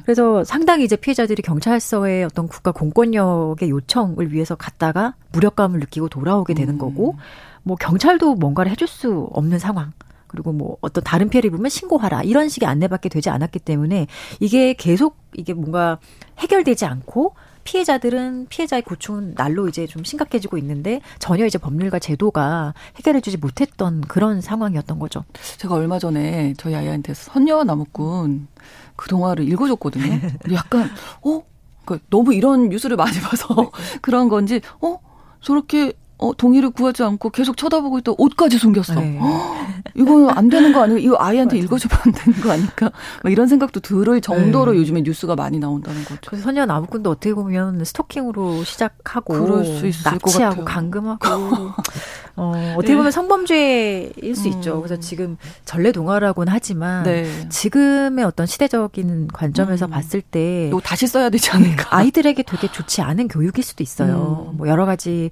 그래서 상당히 이제 피해자들이 경찰서의 어떤 국가 공권력의 요청을 위해서 갔다가 무력감을 느끼고 돌아오게 되는 거고 뭐 경찰도 뭔가를 해줄 수 없는 상황. 그리고 뭐 어떤 다른 피해를 입으면 신고하라 이런 식의 안내밖에 되지 않았기 때문에 이게 계속 이게 뭔가 해결되지 않고 피해자들은 피해자의 고충은 날로 이제 좀 심각해지고 있는데 전혀 이제 법률과 제도가 해결해주지 못했던 그런 상황이었던 거죠. 제가 얼마 전에 저희 아이한테 선녀와 나무꾼 그 동화를 읽어줬거든요. 약간 너무 이런 뉴스를 많이 봐서 네. 그런 건지 저렇게 동의를 구하지 않고 계속 쳐다보고 있다 옷까지 숨겼어. 네. 이건 안 되는 거 아니고 이거 아이한테 읽어주면 안 되는 거 아닐까? 막 이런 생각도 들을 정도로 네. 요즘에 뉴스가 많이 나온다는 거죠. 그래서 선녀와 나무꾼도 어떻게 보면 스토킹으로 시작하고 그럴 수 있을 납치하고 것 같아요. 감금하고 어떻게 보면 네. 성범죄일 수 있죠. 그래서 지금 전래동화라고는 하지만 네. 지금의 어떤 시대적인 관점에서 봤을 때 이거 다시 써야 되지 않을까? 아이들에게 되게 좋지 않은 교육일 수도 있어요. 뭐 여러 가지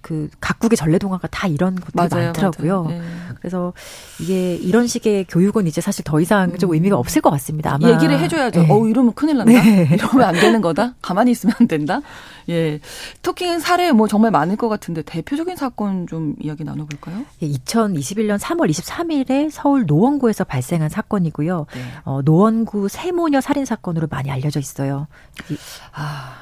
그 각국의 전래동화가 다 이런 것들이 맞아요, 많더라고요. 맞아요. 네. 그래서 이게 이런 식의 교육은 이제 사실 더 이상 좀 의미가 없을 것 같습니다. 아마 얘기를 해줘야죠. 네. 이러면 큰일 난다. 네. 이러면 안 되는 거다. 가만히 있으면 안 된다. 예, 스토킹 사례 뭐 정말 많을 것 같은데 대표적인 사건 좀 이야기 나눠볼까요? 예, 2021년 3월 23일에 서울 노원구에서 발생한 사건이고요. 네. 노원구 세모녀 살인 사건으로 많이 알려져 있어요.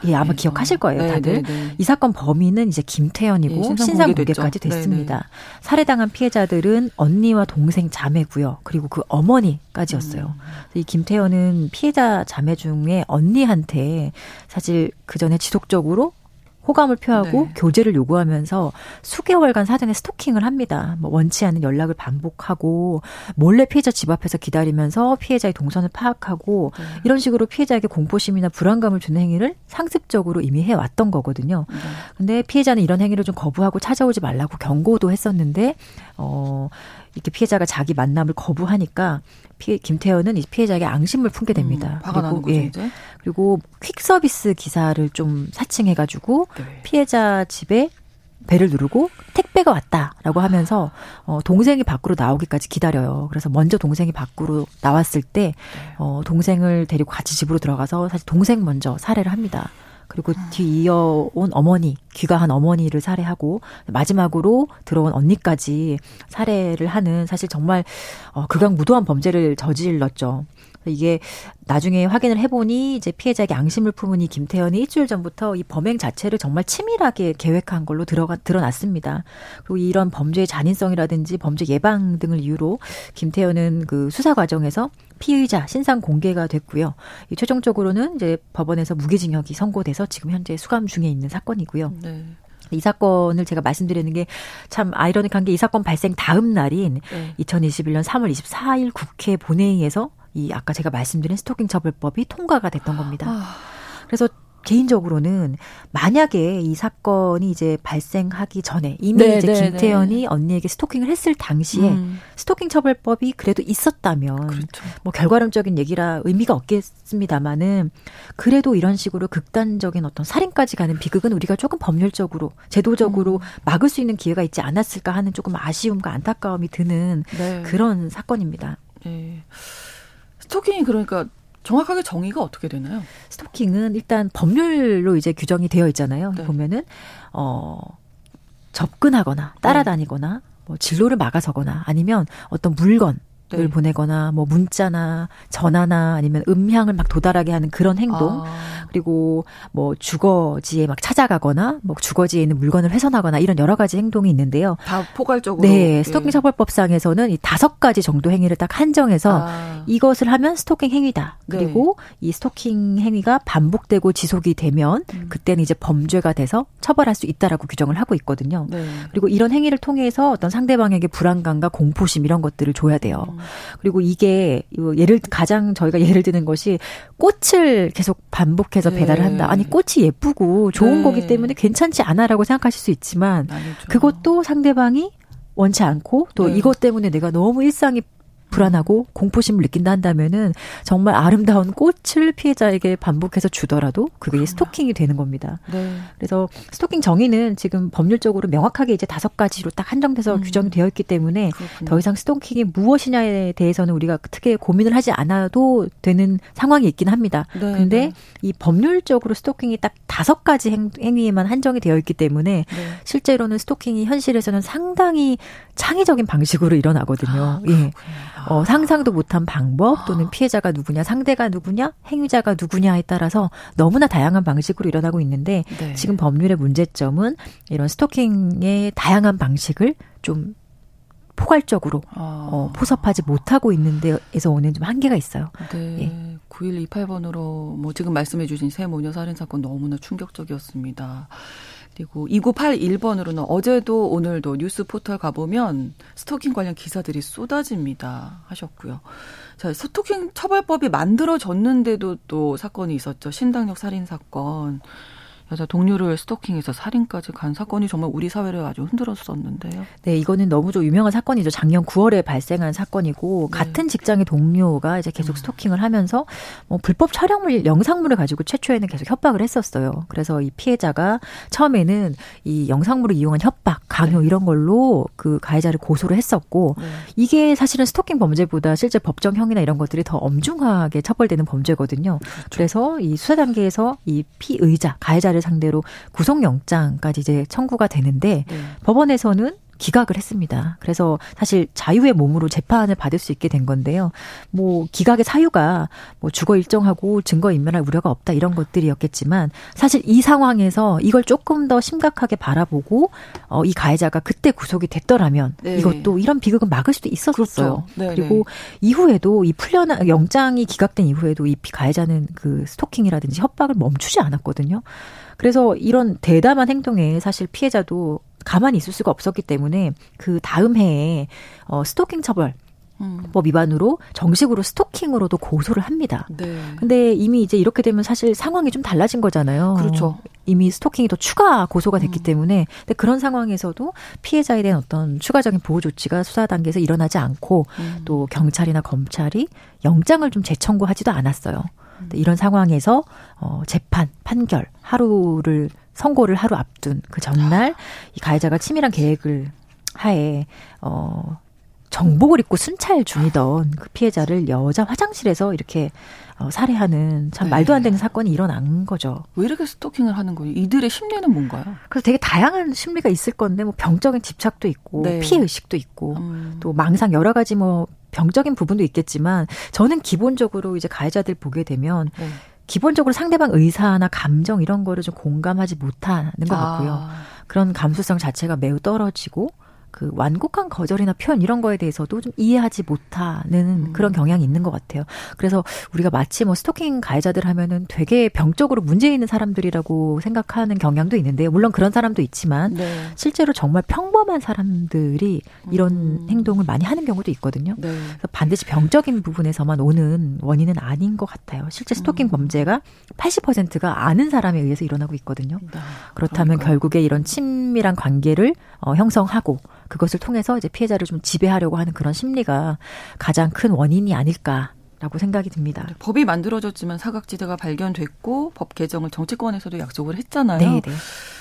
예, 아마 네. 기억하실 거예요, 다들. 네, 네, 네. 이 사건 범인은 이제 김태현이고 네, 신상 공개까지 됐습니다. 네, 네. 살해당한 피해자들은 언니와 동생 자매고요. 그리고 그 어머니까지였어요. 이 김태현은 피해자 자매 중에 언니한테 사실 그 전에 지속적으로 호감을 표하고 네. 교제를 요구하면서 수개월간 사전에 스토킹을 합니다. 뭐 원치 않은 연락을 반복하고 몰래 피해자 집 앞에서 기다리면서 피해자의 동선을 파악하고 네. 이런 식으로 피해자에게 공포심이나 불안감을 주는 행위를 상습적으로 이미 해왔던 거거든요. 근데 피해자는 이런 행위를 좀 거부하고 찾아오지 말라고 경고도 했었는데 이렇게 피해자가 자기 만남을 거부하니까 김태현은 이 피해자에게 앙심을 품게 됩니다. 화가 나는 거죠, 이제. 그리고 퀵서비스 기사를 좀 사칭해가지고 네. 피해자 집에 벨을 누르고 택배가 왔다라고 하면서 동생이 밖으로 나오기까지 기다려요. 그래서 먼저 동생이 밖으로 나왔을 때 동생을 데리고 같이 집으로 들어가서 사실 동생 먼저 살해를 합니다. 그리고 뒤이어온 어머니 귀가한 어머니를 살해하고 마지막으로 들어온 언니까지 살해를 하는 사실 정말 극악무도한 범죄를 저질렀죠. 이게 나중에 확인을 해보니 이제 피해자에게 앙심을 품은 이 김태현이 일주일 전부터 이 범행 자체를 정말 치밀하게 계획한 걸로 드러났습니다. 그리고 이런 범죄의 잔인성이라든지 범죄 예방 등을 이유로 김태현은 그 수사 과정에서 피의자 신상 공개가 됐고요. 이 최종적으로는 이제 법원에서 무기징역이 선고돼서 지금 현재 수감 중에 있는 사건이고요. 네. 이 사건을 제가 말씀드리는 게 참 아이러니한 게 이 사건 발생 다음 날인 2021년 3월 24일 국회 본회의에서 이 아까 제가 말씀드린 스토킹 처벌법이 통과가 됐던 겁니다. 그래서 개인적으로는 만약에 이 사건이 이제 발생하기 전에 이미 이제 김태현이 언니에게 스토킹을 했을 당시에 스토킹 처벌법이 그래도 있었다면 그렇죠. 뭐 결과론적인 얘기라 의미가 없겠습니다만은 그래도 이런 식으로 극단적인 어떤 살인까지 가는 비극은 우리가 조금 법률적으로 제도적으로 막을 수 있는 기회가 있지 않았을까 하는 조금 아쉬움과 안타까움이 드는 그런 사건입니다. 네. 스토킹이 그러니까 정확하게 정의가 어떻게 되나요? 스토킹은 일단 법률로 이제 규정이 되어 있잖아요. 네. 보면은 접근하거나 따라다니거나 뭐 진로를 막아서거나 아니면 어떤 물건을 보내거나 뭐 문자나 전화나 아니면 음향을 막 도달하게 하는 그런 행동. 그리고 뭐 주거지에 막 찾아가거나 뭐 주거지에 있는 물건을 훼손하거나 이런 여러 가지 행동이 있는데요. 다 포괄적으로. 네. 스토킹 처벌법상에서는 이 5가지 정도 행위를 딱 한정해서 이것을 하면 스토킹 행위다. 그리고 이 스토킹 행위가 반복되고 지속이 되면 그때는 이제 범죄가 돼서 처벌할 수 있다라고 규정을 하고 있거든요. 네. 그리고 이런 행위를 통해서 어떤 상대방에게 불안감과 공포심 이런 것들을 줘야 돼요. 그리고 이게 가장 저희가 예를 드는 것이 꽃을 계속 반복해서 배달을 한다. 아니 꽃이 예쁘고 좋은 거기 때문에 괜찮지 않아라고 생각하실 수 있지만 아니죠. 그것도 상대방이 원치 않고 또 이것 때문에 내가 너무 일상이 불안하고 공포심을 느낀다 한다면은 정말 아름다운 꽃을 피해자에게 반복해서 주더라도 그게 스토킹이 되는 겁니다. 네. 그래서 스토킹 정의는 지금 법률적으로 명확하게 이제 5가지로 딱 한정돼서 규정이 되어 있기 때문에 그렇군요. 더 이상 스토킹이 무엇이냐에 대해서는 우리가 크게 고민을 하지 않아도 되는 상황이 있긴 합니다. 그런데 이 법률적으로 스토킹이 딱 5가지 행위에만 한정이 되어 있기 때문에 실제로는 스토킹이 현실에서는 상당히 창의적인 방식으로 일어나거든요. 예. 상상도 못한 방법 또는 피해자가 누구냐 상대가 누구냐 행위자가 누구냐에 따라서 너무나 다양한 방식으로 일어나고 있는데 지금 법률의 문제점은 이런 스토킹의 다양한 방식을 좀 포괄적으로 포섭하지 못하고 있는 데에서 오는 좀 한계가 있어요. 네. 예. 9128번으로 뭐 지금 말씀해 주신 세 모녀 살인사건 너무나 충격적이었습니다. 그리고 2981번으로는 어제도 오늘도 뉴스 포털 가보면 스토킹 관련 기사들이 쏟아집니다 하셨고요. 자, 스토킹 처벌법이 만들어졌는데도 또 사건이 있었죠. 신당역 살인사건. 여자 동료를 스토킹해서 살인까지 간 사건이 정말 우리 사회를 아주 흔들었었는데요. 네, 이거는 너무 좀 유명한 사건이죠. 작년 9월에 발생한 사건이고 같은 직장의 동료가 이제 계속 스토킹을 하면서 뭐 불법 촬영물, 영상물을 가지고 최초에는 계속 협박을 했었어요. 그래서 이 피해자가 처음에는 이 영상물을 이용한 협박, 강요 이런 걸로 그 가해자를 고소를 했었고 이게 사실은 스토킹 범죄보다 실제 법정형이나 이런 것들이 더 엄중하게 처벌되는 범죄거든요. 그렇죠. 그래서 이 수사 단계에서 이 피의자, 가해자를 상대로 구속영장까지 이제 청구가 되는데 법원에서는 기각을 했습니다. 그래서 사실 자유의 몸으로 재판을 받을 수 있게 된 건데요. 뭐 기각의 사유가 뭐 주거 일정하고 증거 인멸할 우려가 없다 이런 것들이었겠지만 사실 이 상황에서 이걸 조금 더 심각하게 바라보고 이 가해자가 그때 구속이 됐더라면 이것도 이런 비극은 막을 수도 있었어요. 그렇죠. 그리고 이후에도 이 풀려난 영장이 기각된 이후에도 이 가해자는 그 스토킹이라든지 협박을 멈추지 않았거든요. 그래서 이런 대담한 행동에 사실 피해자도 가만히 있을 수가 없었기 때문에 그 다음 해에 스토킹 처벌 법 위반으로 정식으로 스토킹으로도 고소를 합니다. 근데 이미 이제 이렇게 되면 사실 상황이 좀 달라진 거잖아요. 그렇죠. 이미 스토킹이 더 추가 고소가 됐기 때문에 근데 그런 상황에서도 피해자에 대한 어떤 추가적인 보호 조치가 수사 단계에서 일어나지 않고 또 경찰이나 검찰이 영장을 좀 재청구하지도 않았어요. 이런 상황에서 재판, 판결, 하루를 선고를 하루 앞둔 그 전날 이 가해자가 치밀한 계획을 하에 정복을 입고 순찰 중이던 그 피해자를 여자 화장실에서 이렇게 살해하는 참 말도 안 되는 사건이 일어난 거죠. 왜 이렇게 스토킹을 하는 거예요? 이들의 심리는 뭔가요? 그래서 되게 다양한 심리가 있을 건데 뭐 병적인 집착도 있고 네. 피해 의식도 있고 또 망상 여러 가지 뭐 병적인 부분도 있겠지만 저는 기본적으로 이제 가해자들 보게 되면 기본적으로 상대방 의사나 감정 이런 거를 좀 공감하지 못하는 것 같고요. 그런 감수성 자체가 매우 떨어지고 그 완곡한 거절이나 표현 이런 거에 대해서도 좀 이해하지 못하는 그런 경향이 있는 것 같아요. 그래서 우리가 마치 뭐 스토킹 가해자들 하면은 되게 병적으로 문제 있는 사람들이라고 생각하는 경향도 있는데요. 물론 그런 사람도 있지만 네. 실제로 정말 평범한 사람들이 이런 행동을 많이 하는 경우도 있거든요. 네. 그래서 반드시 병적인 부분에서만 오는 원인은 아닌 것 같아요. 실제 스토킹 범죄가 80%가 아는 사람에 의해서 일어나고 있거든요. 네. 그렇다면 그러니까. 결국에 이런 친밀한 관계를 형성하고 그것을 통해서 이제 피해자를 좀 지배하려고 하는 그런 심리가 가장 큰 원인이 아닐까라고 생각이 듭니다. 네, 법이 만들어졌지만 사각지대가 발견됐고 법 개정을 정치권에서도 약속을 했잖아요. 네.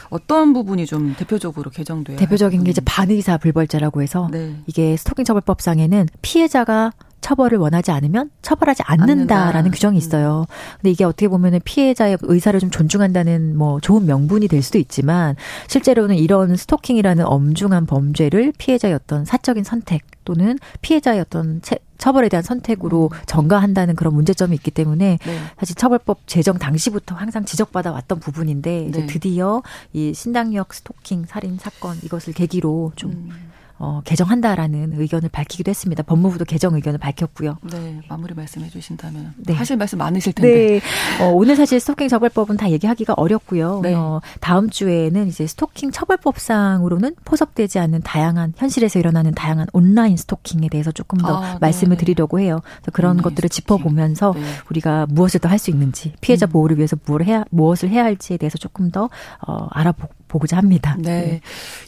어떤 부분이 좀 대표적으로 개정돼요? 대표적인 게 이제 반의사 불벌죄라고 해서 네. 이게 스토킹 처벌법상에는 피해자가 처벌을 원하지 않으면 처벌하지 않는다라는 규정이 있어요. 근데 이게 어떻게 보면은 피해자의 의사를 좀 존중한다는 뭐 좋은 명분이 될 수도 있지만 실제로는 이런 스토킹이라는 엄중한 범죄를 피해자의 어떤 사적인 선택 또는 피해자의 어떤 처벌에 대한 선택으로 전가한다는 그런 문제점이 있기 때문에 네. 사실 처벌법 제정 당시부터 항상 지적받아 왔던 부분인데 이제 네. 드디어 이 신당역 스토킹 살인 사건 이것을 계기로 좀 개정한다라는 의견을 밝히기도 했습니다. 법무부도 개정 의견을 밝혔고요. 네, 마무리 말씀해 주신다면 네. 하실 말씀 많으실 텐데. 네. 오늘 사실 스토킹 처벌법은 다 얘기하기가 어렵고요. 네. 다음 주에는 이제 스토킹 처벌법상으로는 포섭되지 않는 다양한 현실에서 일어나는 다양한 온라인 스토킹에 대해서 조금 더 말씀을 드리려고 해요. 그래서 그런 것들을 짚어보면서 네. 우리가 무엇을 더 할 수 있는지, 피해자 보호를 위해서 무엇을 해야 할지에 대해서 조금 더 알아보고자 합니다. 네.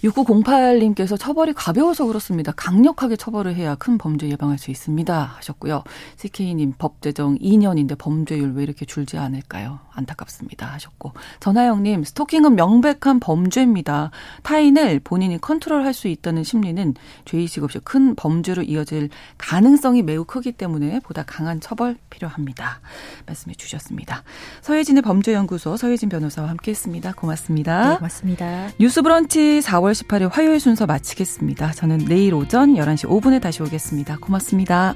6908님께서 처벌이 가벼워서 그렇습니다. 강력하게 처벌을 해야 큰 범죄 예방할 수 있습니다. 하셨고요. CK님 법 제정 2년인데 범죄율 왜 이렇게 줄지 않을까요? 안타깝습니다. 하셨고 전하영님 스토킹은 명백한 범죄입니다. 타인을 본인이 컨트롤할 수 있다는 심리는 죄의식 없이 큰 범죄로 이어질 가능성이 매우 크기 때문에 보다 강한 처벌 필요합니다. 말씀해 주셨습니다. 서혜진의 범죄연구소 서혜진 변호사와 함께했습니다. 고맙습니다. 네, 고맙습니다. 뉴스브런치 4월 18일 화요일 순서 마치겠습니다. 저는 내일 오전 11시 5분에 다시 오겠습니다. 고맙습니다.